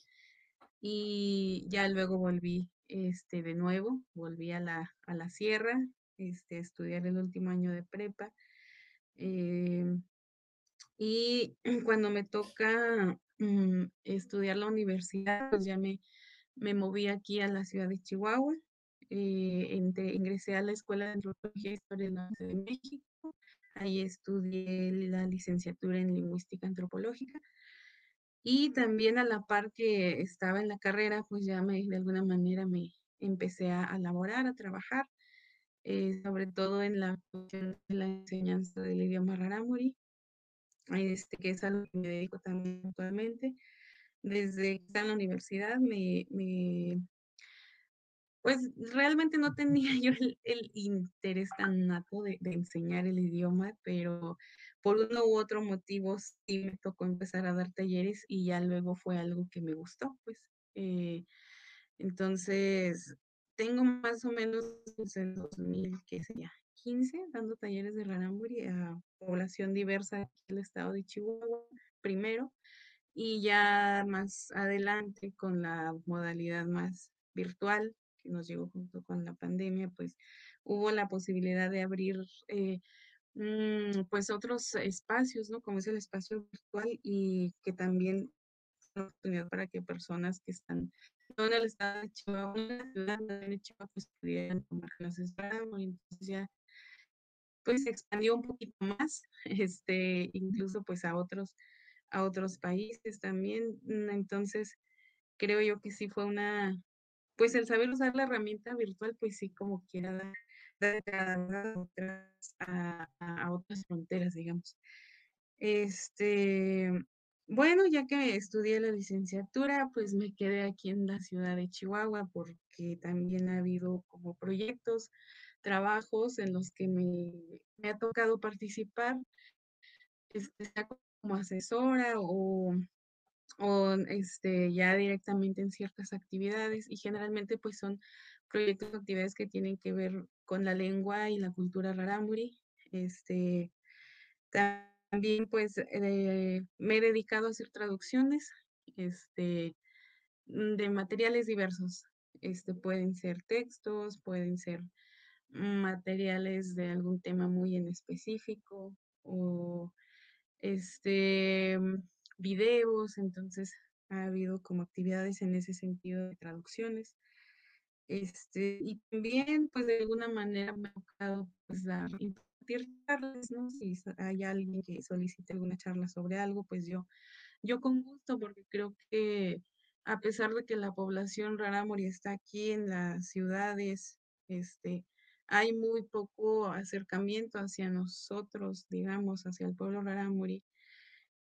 y ya luego volví este, de nuevo, volví a la, a la sierra este, a estudiar el último año de prepa. Eh, y cuando me toca mm, estudiar la universidad, pues ya me... Me moví aquí a la ciudad de Chihuahua, eh, entre, ingresé a la Escuela de Antropología e Historia del Norte de México, ahí estudié la licenciatura en Lingüística Antropológica y también a la par que estaba en la carrera, pues ya me, de alguna manera me empecé a, a laborar, a trabajar, eh, sobre todo en la, en la enseñanza del idioma rarámuri, este, que es a lo que me dedico también actualmente. Desde que estaba en la universidad, me, me, pues realmente no tenía yo el, el interés tan nato de, de enseñar el idioma, pero por uno u otro motivo sí me tocó empezar a dar talleres y ya luego fue algo que me gustó, pues. Eh, entonces, tengo más o menos en dos mil quince dando talleres de rarámuri a población diversa del estado de Chihuahua primero. Y ya más adelante con la modalidad más virtual que nos llegó junto con la pandemia, pues hubo la posibilidad de abrir eh, pues otros espacios, ¿no? Como es el espacio virtual y que también es una oportunidad para que personas que están en el estado de Chihuahua, en la ciudad de Chihuahua, pues pudieran tomar clases para, entonces ya pues se expandió un poquito más, este, incluso pues a otros a otros países también. Entonces creo yo que sí fue una, pues el saber usar la herramienta virtual, pues sí como quiera dar, dar, dar a, a otras fronteras, digamos. Este, bueno, ya que estudié la licenciatura, pues me quedé aquí en la ciudad de Chihuahua porque también ha habido como proyectos, trabajos en los que me, me ha tocado participar, este, como asesora o, o este, ya directamente en ciertas actividades y generalmente pues son proyectos o actividades que tienen que ver con la lengua y la cultura rarámuri. Este, también pues eh, me he dedicado a hacer traducciones este, de materiales diversos, este, pueden ser textos, pueden ser materiales de algún tema muy en específico o este, videos, entonces ha habido como actividades en ese sentido de traducciones. Este, y también, pues de alguna manera me ha tocado pues, dar, impartir charlas, ¿no? Si hay alguien que solicite alguna charla sobre algo, pues yo, yo con gusto, porque creo que a pesar de que la población rarámuri está aquí en las ciudades, este, hay muy poco acercamiento hacia nosotros, digamos, hacia el pueblo rarámuri,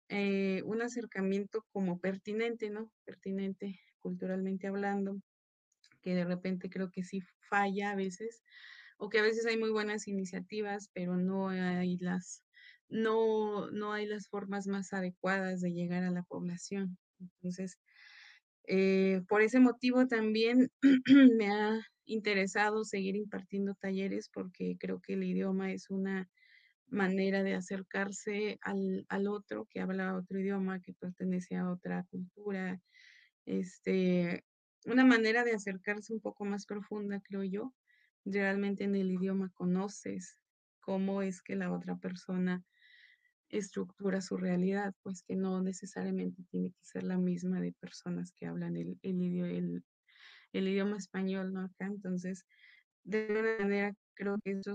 eh, un acercamiento como pertinente, ¿no? Pertinente culturalmente hablando, que de repente creo que sí falla a veces, o que a veces hay muy buenas iniciativas, pero no hay las, no, no hay las formas más adecuadas de llegar a la población. Entonces, eh, por ese motivo también me ha interesado seguir impartiendo talleres, porque creo que el idioma es una manera de acercarse al, al otro, que habla otro idioma, que pertenece a otra cultura, este... una manera de acercarse un poco más profunda, creo yo. Realmente en el idioma conoces cómo es que la otra persona estructura su realidad, pues que no necesariamente tiene que ser la misma de personas que hablan el, el, el, el idioma español, ¿no? Acá, entonces, de alguna manera, creo que eso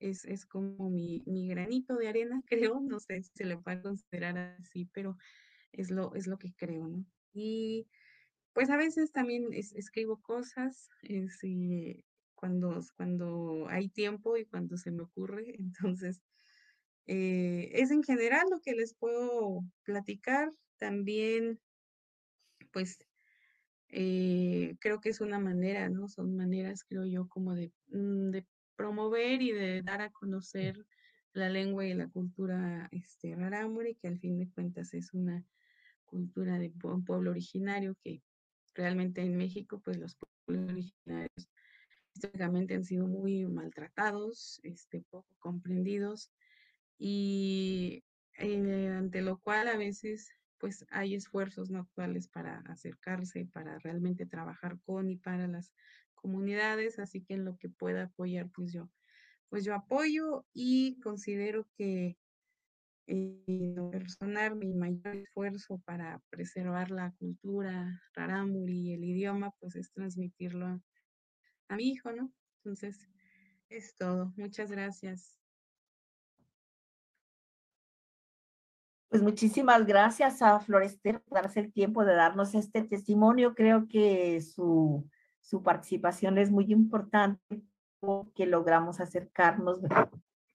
es, es como mi, mi granito de arena, creo, no sé si se le puede considerar así, pero es lo, es lo que creo, ¿no? Y... pues a veces también es, escribo cosas es, cuando, cuando hay tiempo y cuando se me ocurre. Entonces, eh, es en general lo que les puedo platicar. También, pues, eh, creo que es una manera, ¿no? Son maneras, creo yo, como de, de promover y de dar a conocer la lengua y la cultura este, rarámuri, que al fin de cuentas es una cultura de un pueblo originario que realmente en México, pues los pueblos originarios históricamente han sido muy maltratados, este, poco comprendidos, y eh, ante lo cual a veces pues hay esfuerzos no actuales para acercarse, para realmente trabajar con y para las comunidades, así que en lo que pueda apoyar, pues yo, pues yo apoyo y considero que en lo personal, mi mayor esfuerzo para preservar la cultura rarámuri y el idioma, pues es transmitirlo a, a mi hijo, ¿no? Entonces, es todo. Muchas gracias. Pues muchísimas gracias a Florester por darse el tiempo de darnos este testimonio. Creo que su, su participación es muy importante porque logramos acercarnos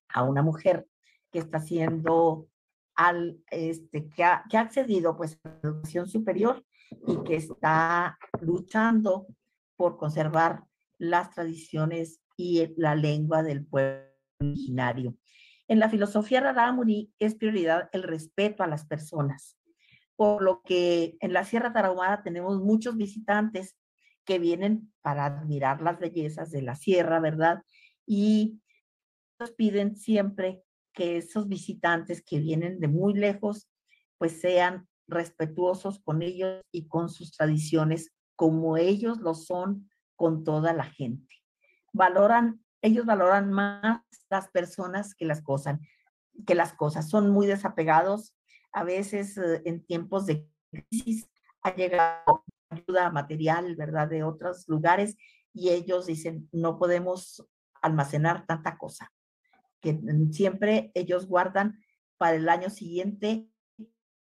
a una mujer que está haciendo al este que ha, que ha accedido pues a la educación superior y que está luchando por conservar las tradiciones y la lengua del pueblo originario. En la filosofía rarámuri es prioridad el respeto a las personas, por lo que en la Sierra Tarahumara tenemos muchos visitantes que vienen para admirar las bellezas de la sierra, ¿verdad? Y nos piden siempre que esos visitantes que vienen de muy lejos, pues sean respetuosos con ellos y con sus tradiciones, como ellos lo son con toda la gente. Valoran, ellos valoran más las personas que las cosas, que las cosas. Son muy desapegados. A veces en tiempos de crisis ha llegado ayuda material, ¿verdad?, de otros lugares, y ellos dicen, no podemos almacenar tanta cosa, que siempre ellos guardan para el año siguiente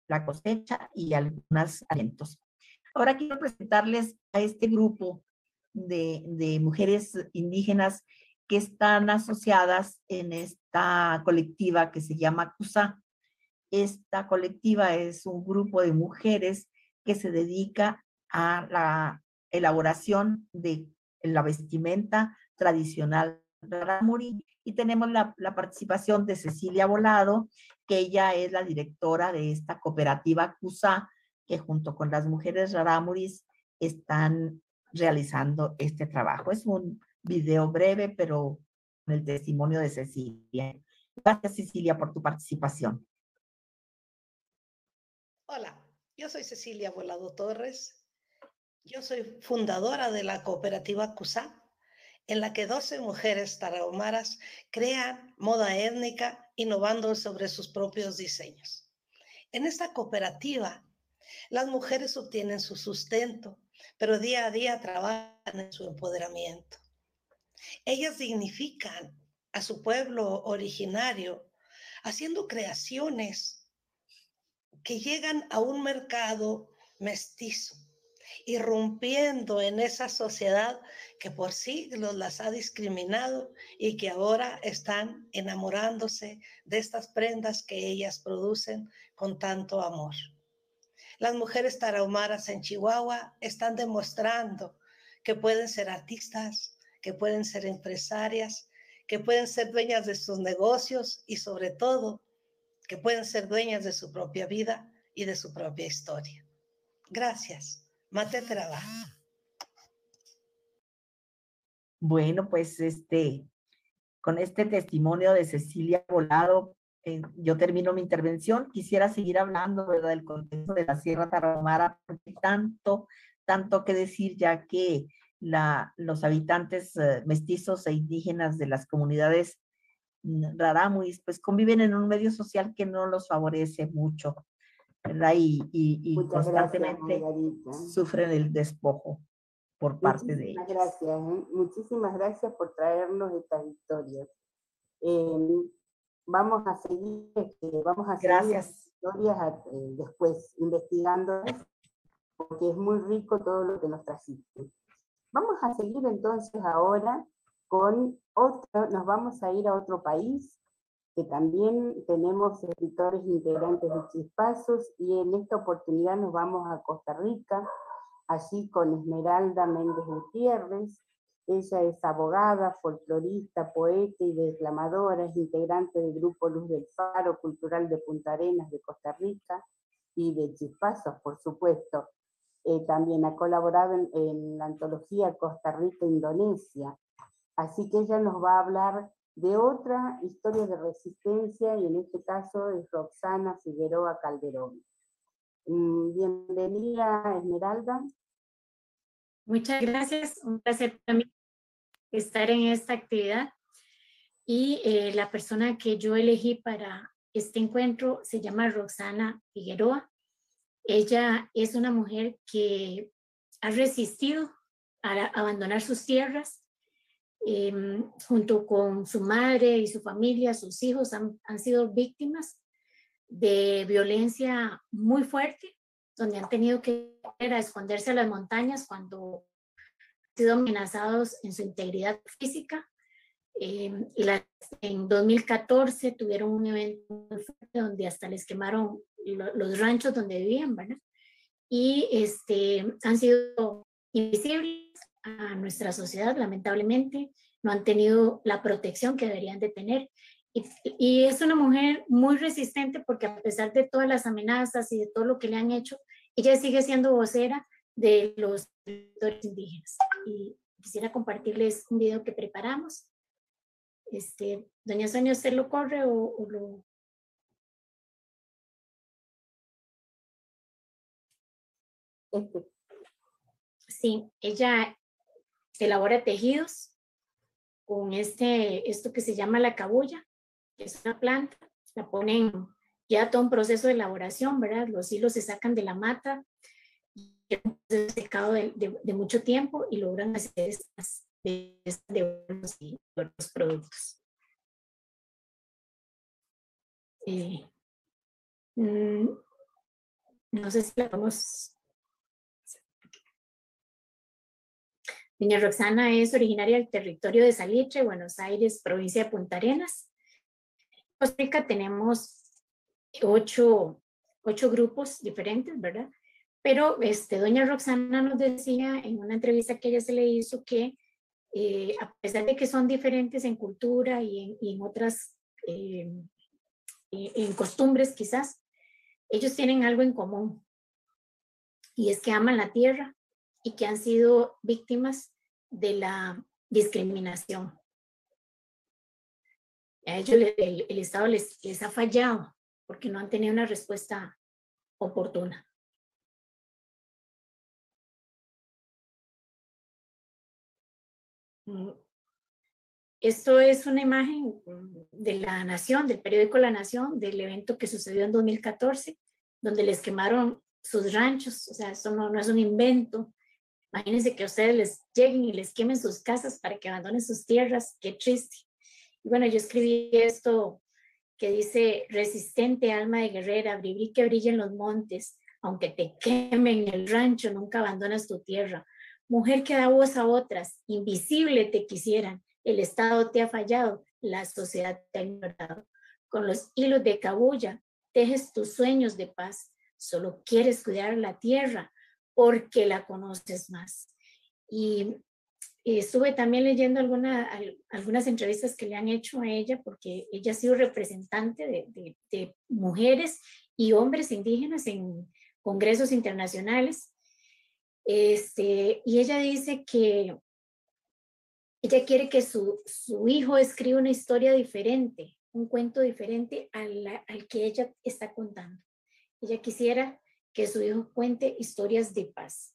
la cosecha y algunos alimentos. Ahora quiero presentarles a este grupo de, de mujeres indígenas que están asociadas en esta colectiva que se llama CUSA. Esta colectiva es un grupo de mujeres que se dedica a la elaboración de la vestimenta tradicional rarámuri, y tenemos la, la participación de Cecilia Volado, que ella es la directora de esta cooperativa CUSA, que junto con las mujeres rarámuris están realizando este trabajo. Es un video breve, pero con el testimonio de Cecilia. Gracias, Cecilia, por tu participación. Hola, yo soy Cecilia Volado Torres, Yo soy fundadora de la cooperativa CUSA, en la que doce mujeres tarahumaras crean moda étnica innovando sobre sus propios diseños. En esta cooperativa, las mujeres obtienen su sustento, pero día a día trabajan en su empoderamiento. Ellas dignifican a su pueblo originario, haciendo creaciones que llegan a un mercado mestizo, irrumpiendo en esa sociedad que por siglos las ha discriminado y que ahora están enamorándose de estas prendas que ellas producen con tanto amor. Las mujeres tarahumaras en Chihuahua están demostrando que pueden ser artistas, que pueden ser empresarias, que pueden ser dueñas de sus negocios y sobre todo, que pueden ser dueñas de su propia vida y de su propia historia. Gracias. Mate trabajo. Bueno, pues este, con este testimonio de Cecilia Volado, eh, yo termino mi intervención. Quisiera seguir hablando, ¿verdad?, del contexto de la Sierra Tarahumara, porque tanto, tanto que decir, ya que la, los habitantes eh, mestizos e indígenas de las comunidades rarámuris, pues conviven en un medio social que no los favorece mucho, ¿verdad? Y, y, y constantemente gracias, sufren el despojo por parte muchísimas de ellos. Gracias, ¿eh? Muchísimas gracias por traernos estas historias. Eh, vamos a seguir, eh, vamos a gracias. seguir historias a, eh, después investigando, porque es muy rico todo lo que nos trajiste. Vamos a seguir entonces ahora con otro, nos vamos a ir a otro país, que también tenemos escritores integrantes de Chispazos, y en esta oportunidad nos vamos a Costa Rica, allí con Esmeralda Méndez Gutiérrez. Ella es abogada, folclorista, poeta y declamadora, es integrante del grupo Luz del Faro Cultural de Punta Arenas de Costa Rica y de Chispazos, por supuesto. Eh, también ha colaborado en, en la antología Costa Rica-Indonesia, así que ella nos va a hablar de otra historia de resistencia, y en este caso es Roxana Figueroa Calderón. Bienvenida, Esmeralda. Muchas gracias, un placer para mí estar en esta actividad. Y eh, la persona que yo elegí para este encuentro se llama Roxana Figueroa. Ella es una mujer que ha resistido a abandonar sus tierras. Eh, junto con su madre y su familia, sus hijos han, han sido víctimas de violencia muy fuerte, donde han tenido que ir a esconderse a las montañas cuando han sido amenazados en su integridad física. Eh, y la, en dos mil catorce tuvieron un evento muy fuerte donde hasta les quemaron lo, los ranchos donde vivían, ¿verdad? Y este, han sido invisibles a nuestra sociedad, lamentablemente, no han tenido la protección que deberían de tener. Y, y es una mujer muy resistente porque a pesar de todas las amenazas y de todo lo que le han hecho, ella sigue siendo vocera de los territorios indígenas. Y quisiera compartirles un video que preparamos. Este, Doña Sonia, ¿usted lo corre o, o lo...? Este. Sí, ella elabora tejidos con este, esto que se llama la cabulla, que es una planta, la ponen ya todo un proceso de elaboración, ¿verdad? Los hilos se sacan de la mata, es un proceso secado de, de, de mucho tiempo y logran hacer estas de, de buenos y buenos productos. Eh, mm, no sé si la vamos... Doña Roxana es originaria del territorio de Salitre, Buenos Aires, provincia de Punta Arenas. En Costa Rica tenemos ocho, ocho grupos diferentes, ¿verdad? Pero este, Doña Roxana nos decía en una entrevista que ella se le hizo que eh, a pesar de que son diferentes en cultura y en, y en otras, eh, en, en costumbres quizás, ellos tienen algo en común y es que aman la tierra y que han sido víctimas de la discriminación. A ellos el, el Estado les, les ha fallado porque no han tenido una respuesta oportuna. Esto es una imagen de La Nación, del periódico La Nación, del evento que sucedió en dos mil catorce, donde les quemaron sus ranchos. O sea, eso no, no es un invento. Imagínense que a ustedes les lleguen y les quemen sus casas para que abandonen sus tierras. Qué triste. Y bueno, yo escribí esto que dice: resistente alma de guerrera, bribri que brilla en los montes, aunque te quemen el rancho, nunca abandonas tu tierra. Mujer que da voz a otras, invisible te quisieran. El Estado te ha fallado, la sociedad te ha ignorado. Con los hilos de cabulla tejes tus sueños de paz. Solo quieres cuidar la tierra porque la conoces más. Y, y estuve también leyendo alguna, al, algunas entrevistas que le han hecho a ella, porque ella ha sido representante de, de, de mujeres y hombres indígenas en congresos internacionales. Este, y ella dice que ella quiere que su, su hijo escriba una historia diferente, un cuento diferente al, al que ella está contando. Ella quisiera que su hijo cuente historias de paz.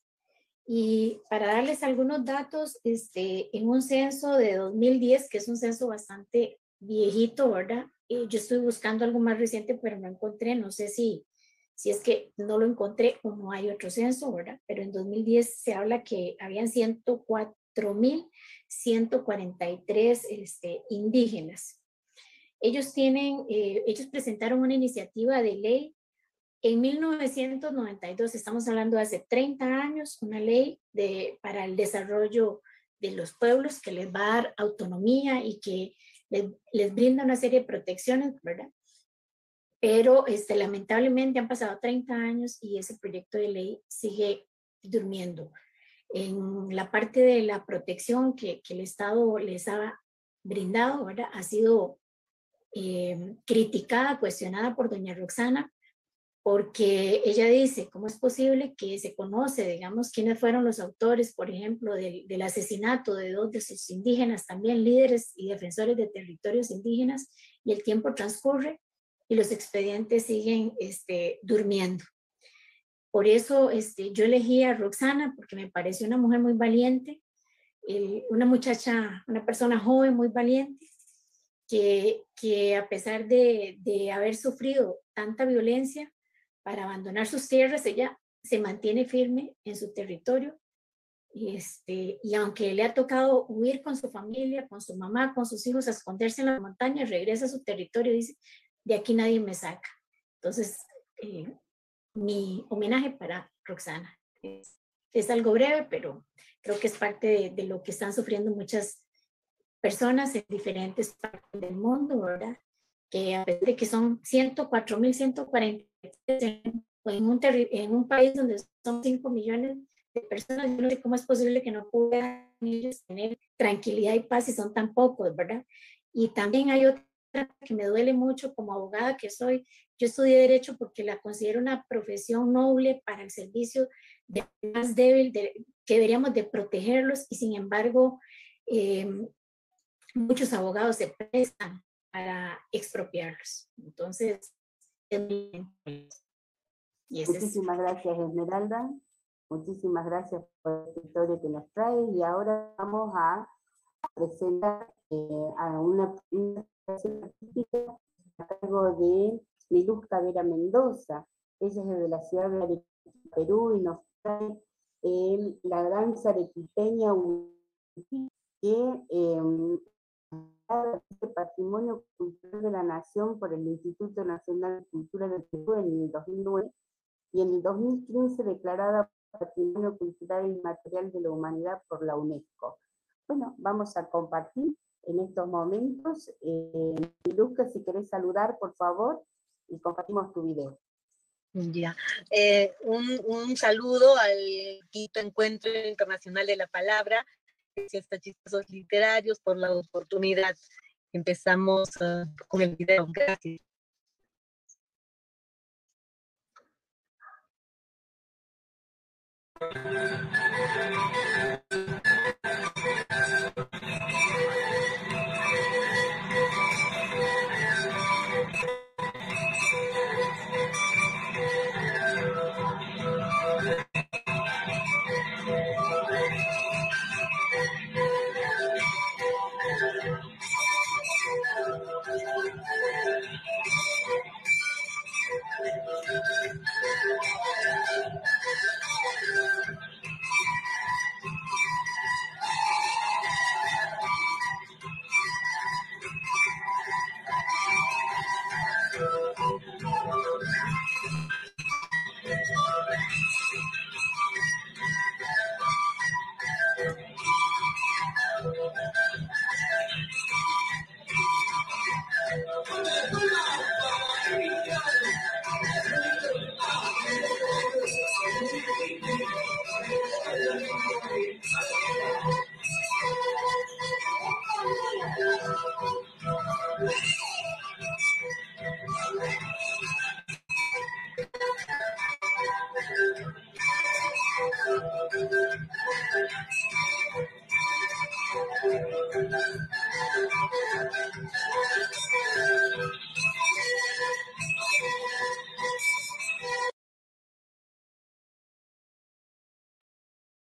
Y para darles algunos datos, este, en un censo de dos mil diez, que es un censo bastante viejito, ¿verdad? Eh, yo estoy buscando algo más reciente, pero no encontré, no sé si, si es que no lo encontré o no hay otro censo, ¿verdad? Pero en dos mil diez se habla que habían ciento cuatro mil ciento cuarenta y tres este, indígenas. Ellos tienen, eh, ellos presentaron una iniciativa de ley en mil novecientos noventa y dos, estamos hablando de hace treinta años, una ley de, para el desarrollo de los pueblos que les va a dar autonomía y que les, les brinda una serie de protecciones, ¿verdad? Pero este, lamentablemente han pasado treinta años y ese proyecto de ley sigue durmiendo. En la parte de la protección que, que el Estado les ha brindado, ¿verdad? Ha sido eh, criticada, cuestionada por doña Roxana, porque ella dice, ¿cómo es posible que se conoce, digamos, quiénes fueron los autores, por ejemplo, del, del asesinato de dos de sus indígenas, también líderes y defensores de territorios indígenas, y el tiempo transcurre y los expedientes siguen este, durmiendo? Por eso este, yo elegí a Roxana, porque me pareció una mujer muy valiente, eh, una muchacha, una persona joven muy valiente, que, que a pesar de, de haber sufrido tanta violencia para abandonar sus tierras, ella se mantiene firme en su territorio. Y, este, y aunque le ha tocado huir con su familia, con su mamá, con sus hijos, a esconderse en la montaña, regresa a su territorio y dice, de aquí nadie me saca. Entonces, eh, mi homenaje para Roxana. Es, es algo breve, pero creo que es parte de, de lo que están sufriendo muchas personas en diferentes partes del mundo, ¿verdad? Que a pesar de que son ciento cuatro mil ciento cuarenta en, en, un en un país donde son cinco millones de personas, yo no sé cómo es posible que no puedan ellos tener tranquilidad y paz si son tan pocos, ¿verdad? Y también hay otra que me duele mucho como abogada que soy. Yo estudié Derecho porque la considero una profesión noble para el servicio del más débil, de, que deberíamos de protegerlos, y sin embargo eh, muchos abogados se prestan para expropiarlos. Entonces, y muchísimas es. gracias, Esmeralda. Muchísimas gracias por la historia que nos trae, y ahora vamos a presentar eh, a una presentación a cargo de Milucca Vera Mendoza. Ella es de la ciudad de Arequipa, Perú, y nos trae eh, la danza arequipeña, que eh, el Patrimonio Cultural de la Nación por el Instituto Nacional de Cultura del Perú en el dos mil nueve, y en el dos mil quince declarada Patrimonio Cultural Inmaterial de la Humanidad por la UNESCO. Bueno, vamos a compartir en estos momentos. Eh, Milucca, si querés saludar, por favor, y compartimos tu video. Ya. Eh, un, un saludo al quinto Encuentro Internacional de la Palabra, gracias a Chispazos Literarios por la oportunidad. Empezamos uh, con el video. Gracias. Thank you.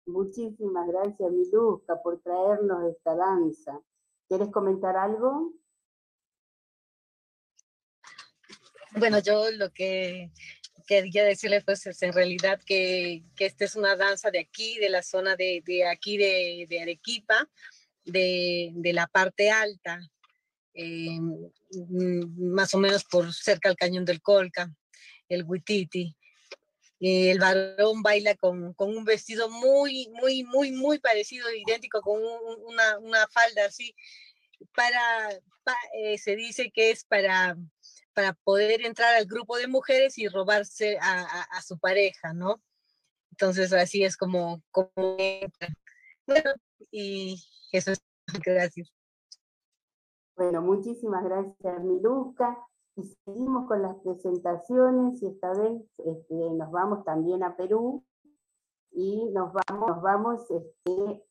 Muchísimas gracias, Milucca, por traernos esta danza. ¿Quieres comentar algo? Bueno, yo lo que quería decirles pues es en realidad que, que esta es una danza de aquí, de la zona de, de aquí de, de Arequipa, de, de la parte alta, eh, más o menos por cerca al Cañón del Colca, el Huititi. El varón baila con, con un vestido muy, muy, muy, muy parecido, idéntico, con un, una, una falda así. Para, pa, eh, se dice que es para, para poder entrar al grupo de mujeres y robarse a, a, a su pareja, ¿no? Entonces, así es como, como entra. Bueno, y eso es. Gracias. Bueno, muchísimas gracias, Milucca. Y seguimos con las presentaciones y esta vez este, nos vamos también a Perú y nos vamos, nos vamos este,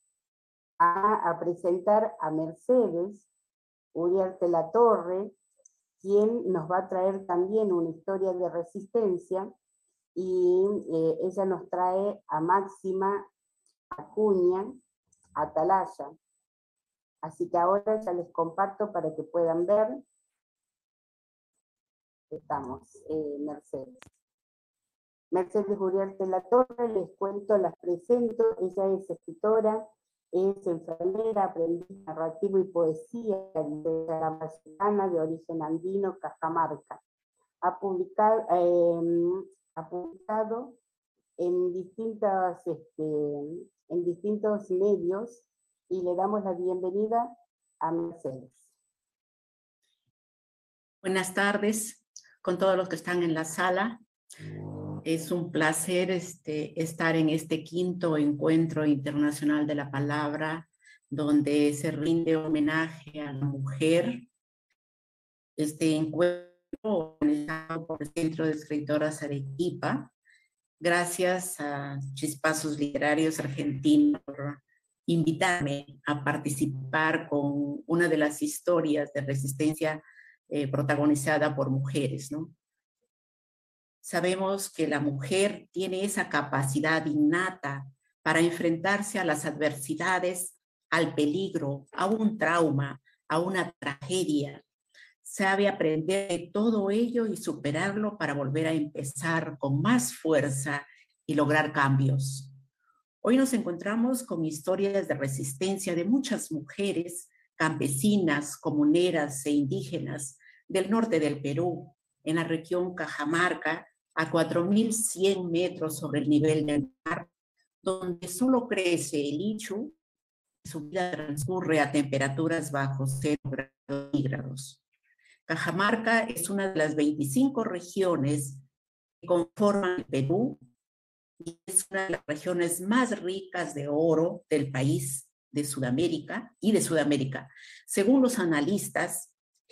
a, a presentar a Mercedes Uriarte La Torre, quien nos va a traer también una historia de resistencia y eh, ella nos trae a Máxima Acuña Atalaya. Así que ahora ya les comparto para que puedan ver. Estamos, eh, Mercedes. Mercedes Uriarte La Torre, les cuento, las presento. Ella es escritora, es enfermera, aprendiz narrativo y poesía de la Amazonana, de origen andino, Cajamarca. Ha publicado, eh, ha publicado en, distintas, este, en distintos medios y le damos la bienvenida a Mercedes. Buenas tardes con todos los que están en la sala. Es un placer este, estar en este quinto encuentro internacional de la palabra, donde se rinde homenaje a la mujer. Este encuentro organizado por el Centro de Escritoras Arequipa, gracias a Chispazos Literarios Argentinos por invitarme a participar con una de las historias de resistencia Eh, protagonizada por mujeres, ¿no? Sabemos que la mujer tiene esa capacidad innata para enfrentarse a las adversidades, al peligro, a un trauma, a una tragedia. Sabe aprender de todo ello y superarlo para volver a empezar con más fuerza y lograr cambios. Hoy nos encontramos con historias de resistencia de muchas mujeres campesinas, comuneras e indígenas del norte del Perú, en la región Cajamarca, a cuatro mil cien metros sobre el nivel del mar, donde solo crece el Ichu, su vida transcurre a temperaturas bajo cero grados centígrados. Cajamarca es una de las veinticinco regiones que conforman el Perú y es una de las regiones más ricas de oro del país, de Sudamérica y de Sudamérica. Según los analistas,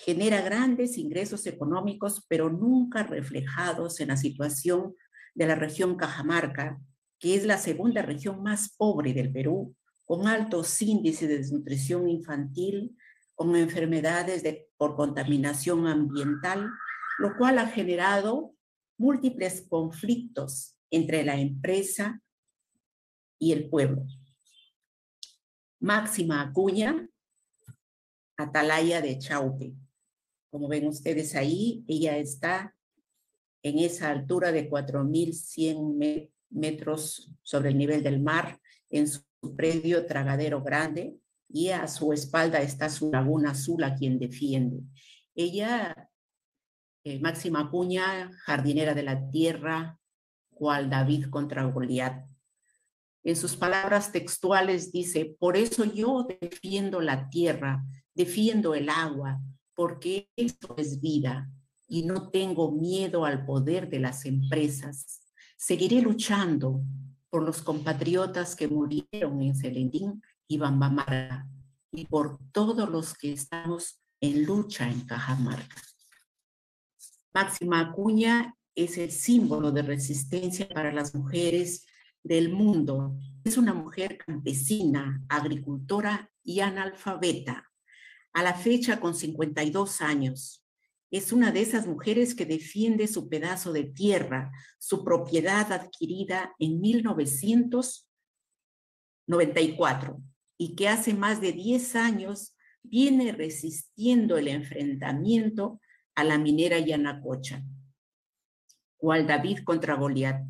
genera grandes ingresos económicos, pero nunca reflejados en la situación de la región Cajamarca, que es la segunda región más pobre del Perú, con altos índices de desnutrición infantil, con enfermedades de, por contaminación ambiental, lo cual ha generado múltiples conflictos entre la empresa y el pueblo. Máxima Acuña Atalaya de Chaupe. Como ven ustedes ahí, ella está en esa altura de cuatro mil cien metros sobre el nivel del mar, en su predio Tragadero Grande, y a su espalda está su laguna azul, a quien defiende. Ella, eh, Máxima Acuña, jardinera de la tierra, cual David contra Goliat. En sus palabras textuales dice: por eso yo defiendo la tierra, defiendo el agua, porque esto es vida y no tengo miedo al poder de las empresas. Seguiré luchando por los compatriotas que murieron en Selendín y Bambamara, y por todos los que estamos en lucha en Cajamarca. Máxima Acuña es el símbolo de resistencia para las mujeres del mundo. Es una mujer campesina, agricultora y analfabeta. A la fecha, con cincuenta y dos años, es una de esas mujeres que defiende su pedazo de tierra, su propiedad adquirida en mil novecientos noventa y cuatro, y que hace más de diez años viene resistiendo el enfrentamiento a la minera Yanacocha, cual David contra Goliat,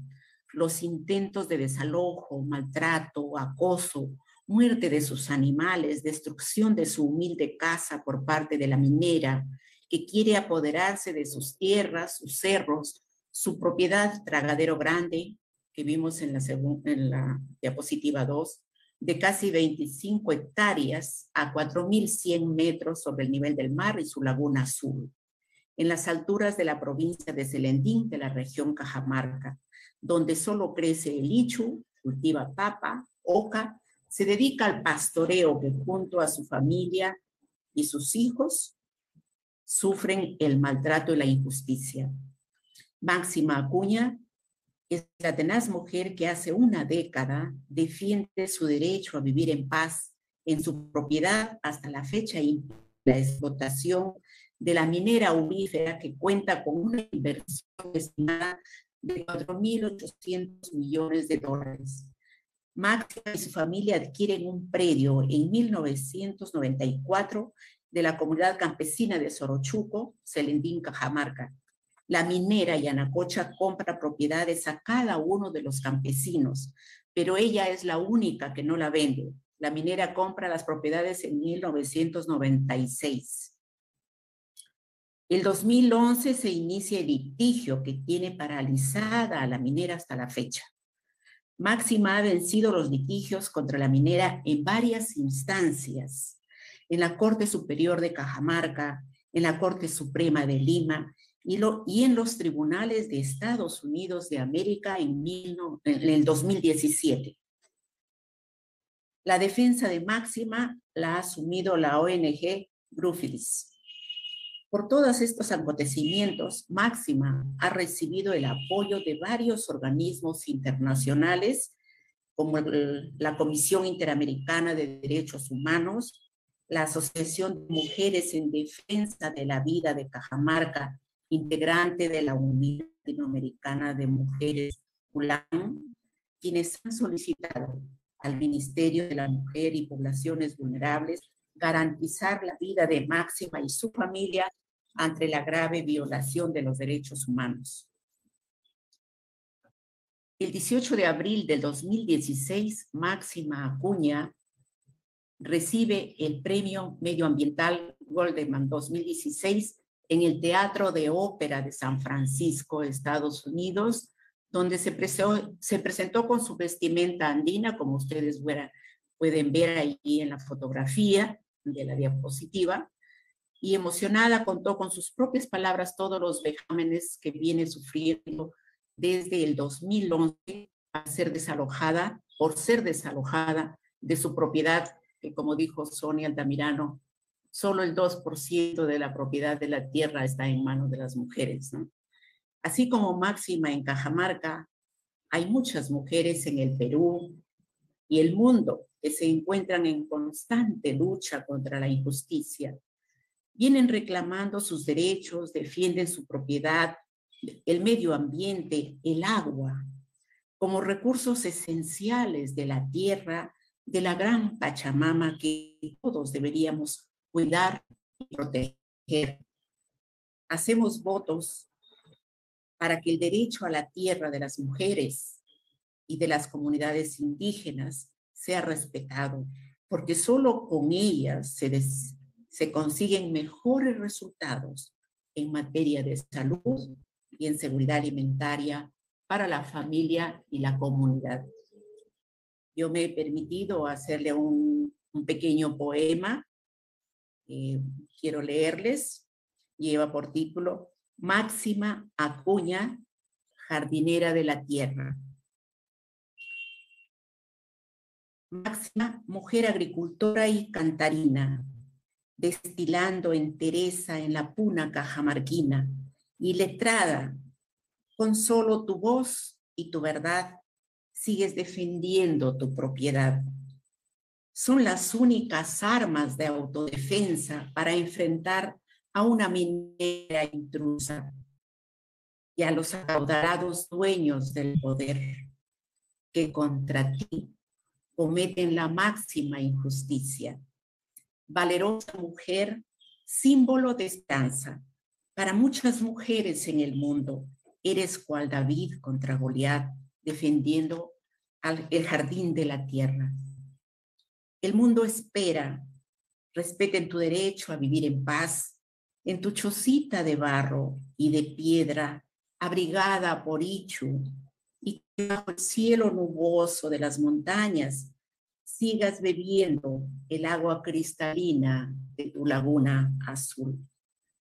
los intentos de desalojo, maltrato, acoso, muerte de sus animales, destrucción de su humilde casa por parte de la minera, que quiere apoderarse de sus tierras, sus cerros, su propiedad Tragadero Grande, que vimos en la, en la diapositiva dos, de casi veinticinco hectáreas a cuatro mil cien metros sobre el nivel del mar y su laguna azul, en las alturas de la provincia de Selendín de la región Cajamarca, donde solo crece el Ichu, cultiva papa, oca, se dedica al pastoreo que junto a su familia y sus hijos sufren el maltrato y la injusticia. Máxima Acuña es la tenaz mujer que hace una década defiende su derecho a vivir en paz en su propiedad hasta la fecha y la explotación de la minera aurífera que cuenta con una inversión estimada de cuatro mil ochocientos millones de dólares. Máxima y su familia adquieren un predio en mil novecientos noventa y cuatro de la comunidad campesina de Sorochuco, Selendín, Cajamarca. La minera Yanacocha compra propiedades a cada uno de los campesinos, pero ella es la única que no la vende. La minera compra las propiedades en mil novecientos noventa y seis. El dos mil once se inicia el litigio que tiene paralizada a la minera hasta la fecha. Máxima ha vencido los litigios contra la minera en varias instancias, en la Corte Superior de Cajamarca, en la Corte Suprema de Lima y, lo, y en los tribunales de Estados Unidos de América en, mil, en el dos mil diecisiete. La defensa de Máxima la ha asumido la O N G Gruffilis. Por todos estos acontecimientos, Máxima ha recibido el apoyo de varios organismos internacionales, como el, la Comisión Interamericana de Derechos Humanos, la Asociación de Mujeres en Defensa de la Vida de Cajamarca, integrante de la Unión Latinoamericana de Mujeres, ULAM, quienes han solicitado al Ministerio de la Mujer y Poblaciones Vulnerables garantizar la vida de Máxima y su familia ante la grave violación de los derechos humanos. El dieciocho de abril del dos mil dieciséis, Máxima Acuña recibe el Premio Medioambiental Goldman dos mil dieciséis en el Teatro de Ópera de San Francisco, Estados Unidos, donde se, preso, se presentó con su vestimenta andina, como ustedes pueden ver ahí en la fotografía de la diapositiva, y emocionada contó con sus propias palabras todos los vejámenes que viene sufriendo desde el dos mil once a ser desalojada, por ser desalojada de su propiedad, que como dijo Sonia Altavirano, solo el dos por ciento de la propiedad de la tierra está en manos de las mujeres, ¿no? Así como Máxima en Cajamarca, hay muchas mujeres en el Perú y el mundo que se encuentran en constante lucha contra la injusticia. Vienen reclamando sus derechos, defienden su propiedad, el medio ambiente, el agua, como recursos esenciales de la tierra, de la gran Pachamama que todos deberíamos cuidar y proteger. Hacemos votos para que el derecho a la tierra de las mujeres y de las comunidades indígenas sea respetado, porque solo con ellas se, des, se consiguen mejores resultados en materia de salud y en seguridad alimentaria para la familia y la comunidad. Yo me he permitido hacerle un, un pequeño poema, eh, quiero leerles, lleva por título Máxima Acuña, jardinera de la tierra. Máxima, mujer agricultora y cantarina, destilando entereza en la puna cajamarquina, y letrada, con solo tu voz y tu verdad, sigues defendiendo tu propiedad. Son las únicas armas de autodefensa para enfrentar a una minera intrusa y a los acaudalados dueños del poder que contra ti cometen la máxima injusticia. Valerosa mujer, símbolo de esperanza. Para muchas mujeres en el mundo, eres cual David contra Goliat, defendiendo al, el jardín de la tierra. El mundo espera, respeten tu derecho a vivir en paz, en tu chocita de barro y de piedra, abrigada por Ichu, y que bajo el cielo nuboso de las montañas sigas bebiendo el agua cristalina de tu laguna azul.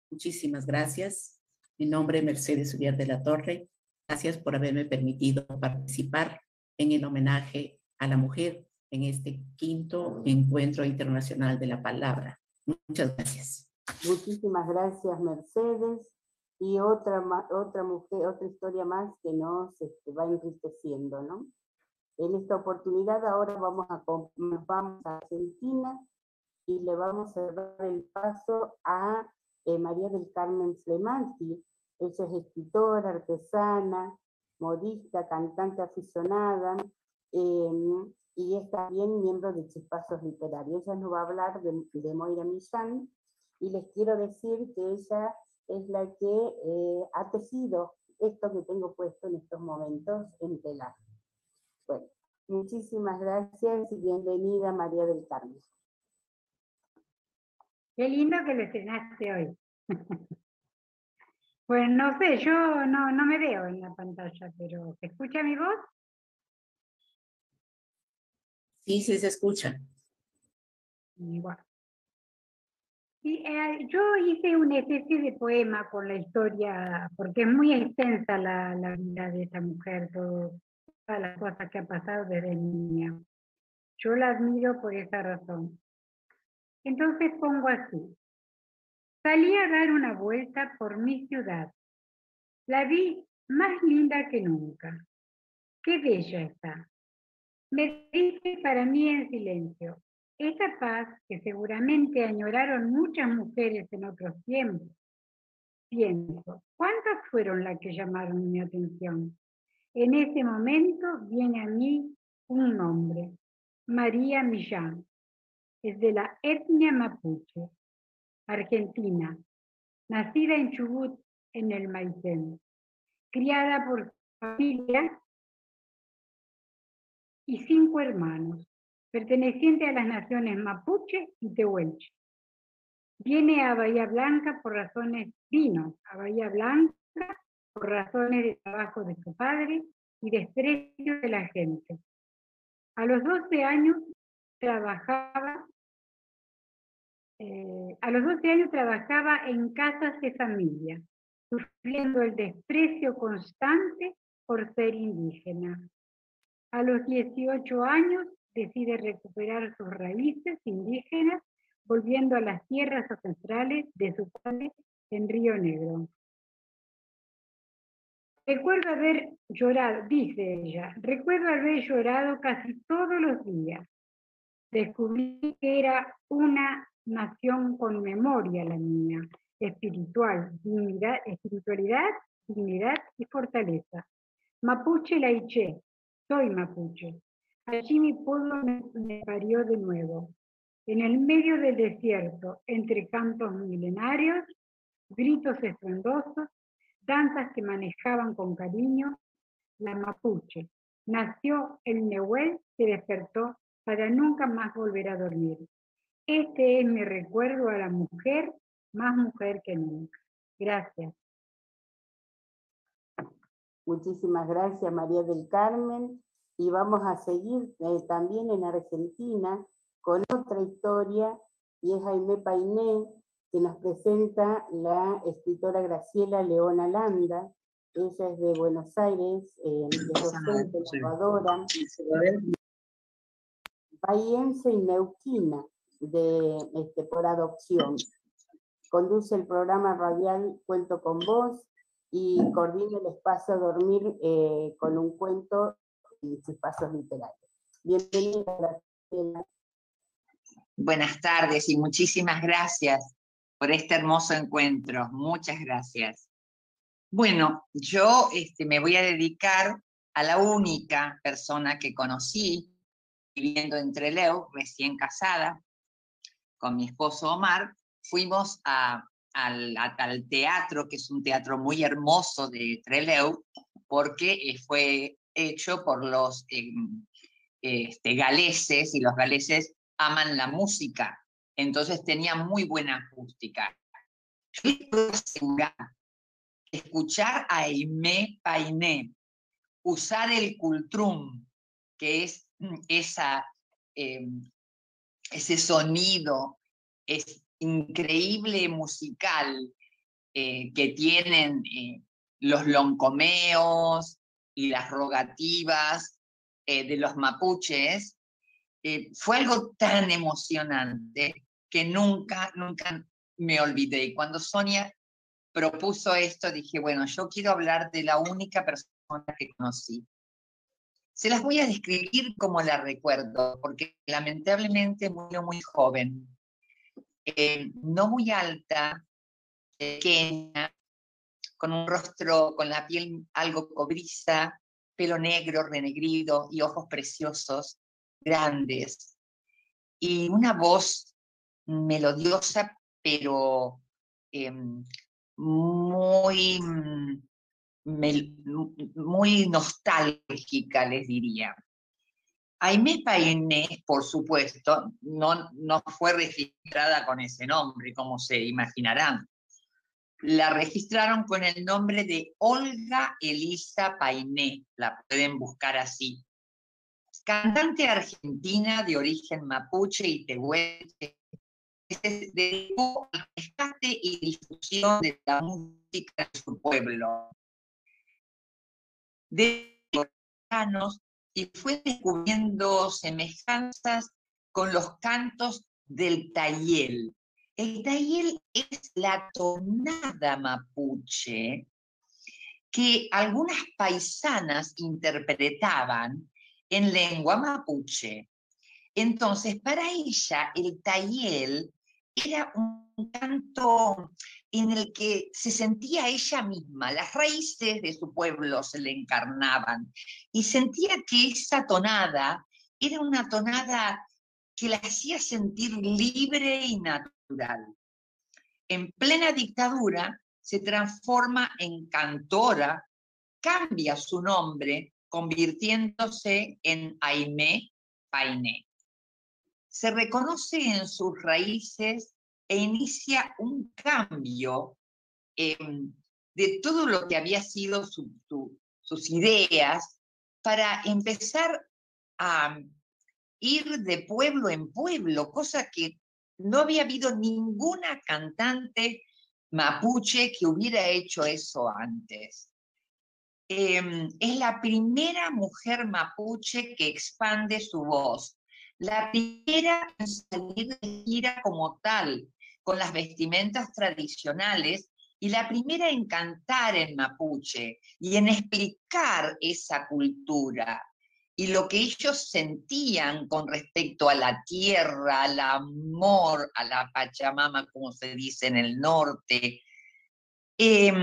Muchísimas gracias. Mi nombre es Mercedes Uriarte La Torre. Gracias por haberme permitido participar en el homenaje a la mujer en este quinto Encuentro Internacional de la Palabra. Muchas gracias. Muchísimas gracias, Mercedes. Y otra, otra mujer, otra historia más que nos este, va enriqueciendo, ¿no? En esta oportunidad ahora vamos a, nos vamos a Argentina y le vamos a dar el paso a eh, María del Carmen Flemanti. Ella es escritora, artesana, modista, cantante aficionada, eh, y es también miembro de Chispazos Literarios. Ella nos va a hablar de, de Moira Millán, y les quiero decir que ella es la que eh, ha tejido esto que tengo puesto en estos momentos en telar. Bueno, muchísimas gracias y bienvenida, María del Carmen. Qué lindo que lo estrenaste hoy. Pues no sé, yo no, no me veo en la pantalla, pero ¿se escucha mi voz? Sí, sí se escucha. Igual. Sí, eh, yo hice una especie de poema con la historia, porque es muy extensa la, la vida de esta mujer, todo, todas las cosas que ha pasado desde niña. Yo la admiro por esa razón. Entonces pongo así. Salí a dar una vuelta por mi ciudad. La vi más linda que nunca. ¡Qué bella está! Me dije para mí en silencio. Esa paz que seguramente añoraron muchas mujeres en otros tiempos. Pienso, ¿cuántas fueron las que llamaron mi atención? En ese momento viene a mí un nombre, María Millán. Es de la etnia mapuche. Argentina, nacida en Chubut, en el Maitén, criada por su familia y cinco hermanos, perteneciente a las naciones mapuche y tehuelche. Viene a Bahía Blanca por razones, vino a Bahía Blanca por razones de trabajo de su padre y desprecio de la gente. A los doce años trabajaba Eh, a los doce años trabajaba en casas de familia, sufriendo el desprecio constante por ser indígena. A los dieciocho años decide recuperar sus raíces indígenas, volviendo a las tierras ancestrales de su padre en Río Negro. Recuerdo haber llorado, dice ella, recuerdo haber llorado casi todos los días. Descubrí que era una nación con memoria la mía, espiritual, dignidad, espiritualidad, dignidad y fortaleza. Mapuche la Iché, soy mapuche. Allí mi pueblo me, me parió de nuevo. En el medio del desierto, entre cantos milenarios, gritos estruendosos, danzas que manejaban con cariño, la mapuche. Nació el Nehuel que despertó para nunca más volver a dormir. Este es mi recuerdo a la mujer, más mujer que nunca. Gracias. Muchísimas gracias, María del Carmen. Y vamos a seguir eh, también en Argentina con otra historia, y es Aimé Painé, que nos presenta la escritora Graciela Leona Landa. Ella es de Buenos Aires, eh, es docente, sí. Innovadora. Sí. bahiense y neuquina de, este, por adopción. Conduce el programa radial Cuento con Vos y coordina el espacio Dormir eh, con un cuento y Chispazos Literarios. Bienvenida, Graciela. Buenas tardes y muchísimas gracias por este hermoso encuentro. Muchas gracias. Bueno, yo este, me voy a dedicar a la única persona que conocí viviendo en Trelew, recién casada, con mi esposo Omar. Fuimos a, al, a, al teatro, que es un teatro muy hermoso de Trelew, porque eh, fue hecho por los eh, este, galeses, y los galeses aman la música, entonces tenía muy buena acústica. Yo puedo asegurar, escuchar a Aimé Painé, usar el cultrum, que es esa, eh, ese sonido, es increíble musical eh, que tienen eh, los loncomeos y las rogativas eh, de los mapuches, eh, fue algo tan emocionante que nunca, nunca me olvidé. Y cuando Sonia propuso esto, dije, bueno, yo quiero hablar de la única persona que conocí. Se las voy a describir como la recuerdo, porque lamentablemente murió muy joven. Eh, no muy alta, pequeña, con un rostro, con la piel algo cobriza, pelo negro, renegrido y ojos preciosos, grandes. Y una voz melodiosa, pero eh, muy, muy nostálgica, les diría. Aimé Painé, por supuesto, no, no fue registrada con ese nombre, como se imaginarán. La registraron con el nombre de Olga Elisa Painé, la pueden buscar así. Cantante argentina de origen mapuche y tehuelche, se dedicó al rescate y difusión de la música de su pueblo. De los años, y fue descubriendo semejanzas con los cantos del Tayel. El Tayel es la tonada mapuche que algunas paisanas interpretaban en lengua mapuche. Entonces, para ella, el Tayel era un canto en el que se sentía ella misma, las raíces de su pueblo se le encarnaban, y sentía que esa tonada era una tonada que la hacía sentir libre y natural. En plena dictadura se transforma en cantora, cambia su nombre, convirtiéndose en Aimé Painé. Se reconoce en sus raíces e inicia un cambio eh, de todo lo que había sido su, su, sus ideas para empezar a ir de pueblo en pueblo, cosa que no había habido ninguna cantante mapuche que hubiera hecho eso antes. Eh, es la primera mujer mapuche que expande su voz, la primera en salir de gira como tal, con las vestimentas tradicionales, y la primera en cantar en mapuche, y en explicar esa cultura, y lo que ellos sentían con respecto a la tierra, al amor, a la Pachamama, como se dice en el norte. Eh,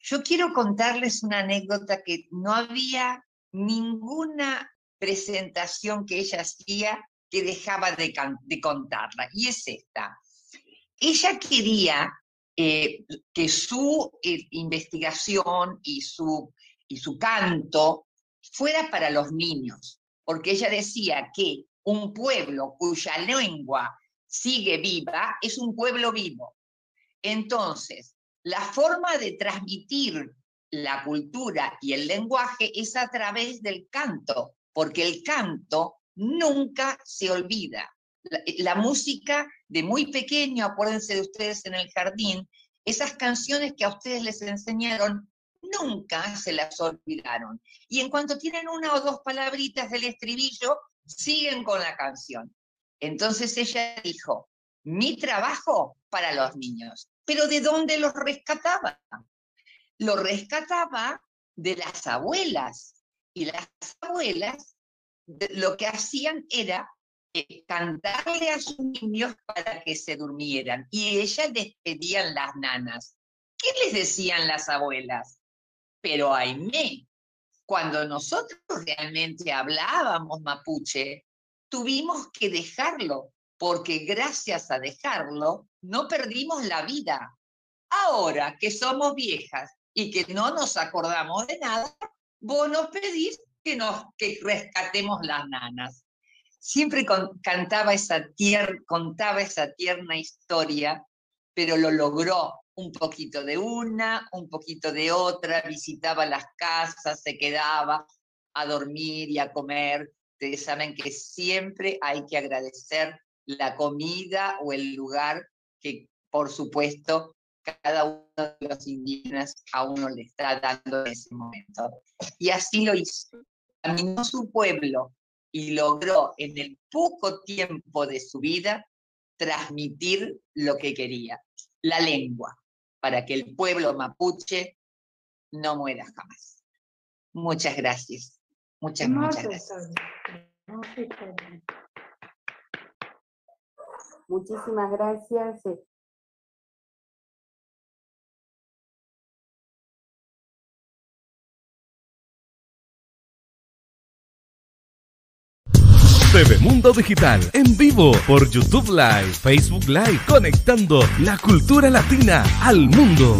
yo quiero contarles una anécdota que no había ninguna presentación que ella hacía que dejaba de, de contarla, y es esta. Ella quería eh, que su eh, investigación y su, y su canto fuera para los niños, porque ella decía que un pueblo cuya lengua sigue viva es un pueblo vivo. Entonces, la forma de transmitir la cultura y el lenguaje es a través del canto, porque el canto nunca se olvida. La, la música de muy pequeño, acuérdense de ustedes en el jardín, esas canciones que a ustedes les enseñaron nunca se las olvidaron. Y en cuanto tienen una o dos palabritas del estribillo, siguen con la canción. Entonces ella dijo, mi trabajo para los niños. ¿Pero de dónde los rescataba? Los rescataba de las abuelas. Y las abuelas lo que hacían era eh, cantarle a sus niños para que se durmieran. Y ellas les pedían las nanas. ¿Qué les decían las abuelas? Pero Aimé, cuando nosotros realmente hablábamos mapuche, tuvimos que dejarlo, porque gracias a dejarlo no perdimos la vida. Ahora que somos viejas y que no nos acordamos de nada, vos nos pedís que, nos, que rescatemos las nanas. Siempre con, cantaba esa tier, contaba esa tierna historia, pero lo logró. Un poquito de una, un poquito de otra, visitaba las casas, se quedaba a dormir y a comer. Ustedes saben que siempre hay que agradecer la comida o el lugar que, por supuesto, cada uno de los indígenas a uno le está dando en ese momento. Y así lo hizo. Caminó su pueblo y logró en el poco tiempo de su vida transmitir lo que quería, la lengua, para que el pueblo mapuche no muera jamás. Muchas gracias. Muchas, muchas gracias. Muchísimas gracias. T V Mundo Digital, en vivo por YouTube Live, Facebook Live, conectando la cultura latina al mundo.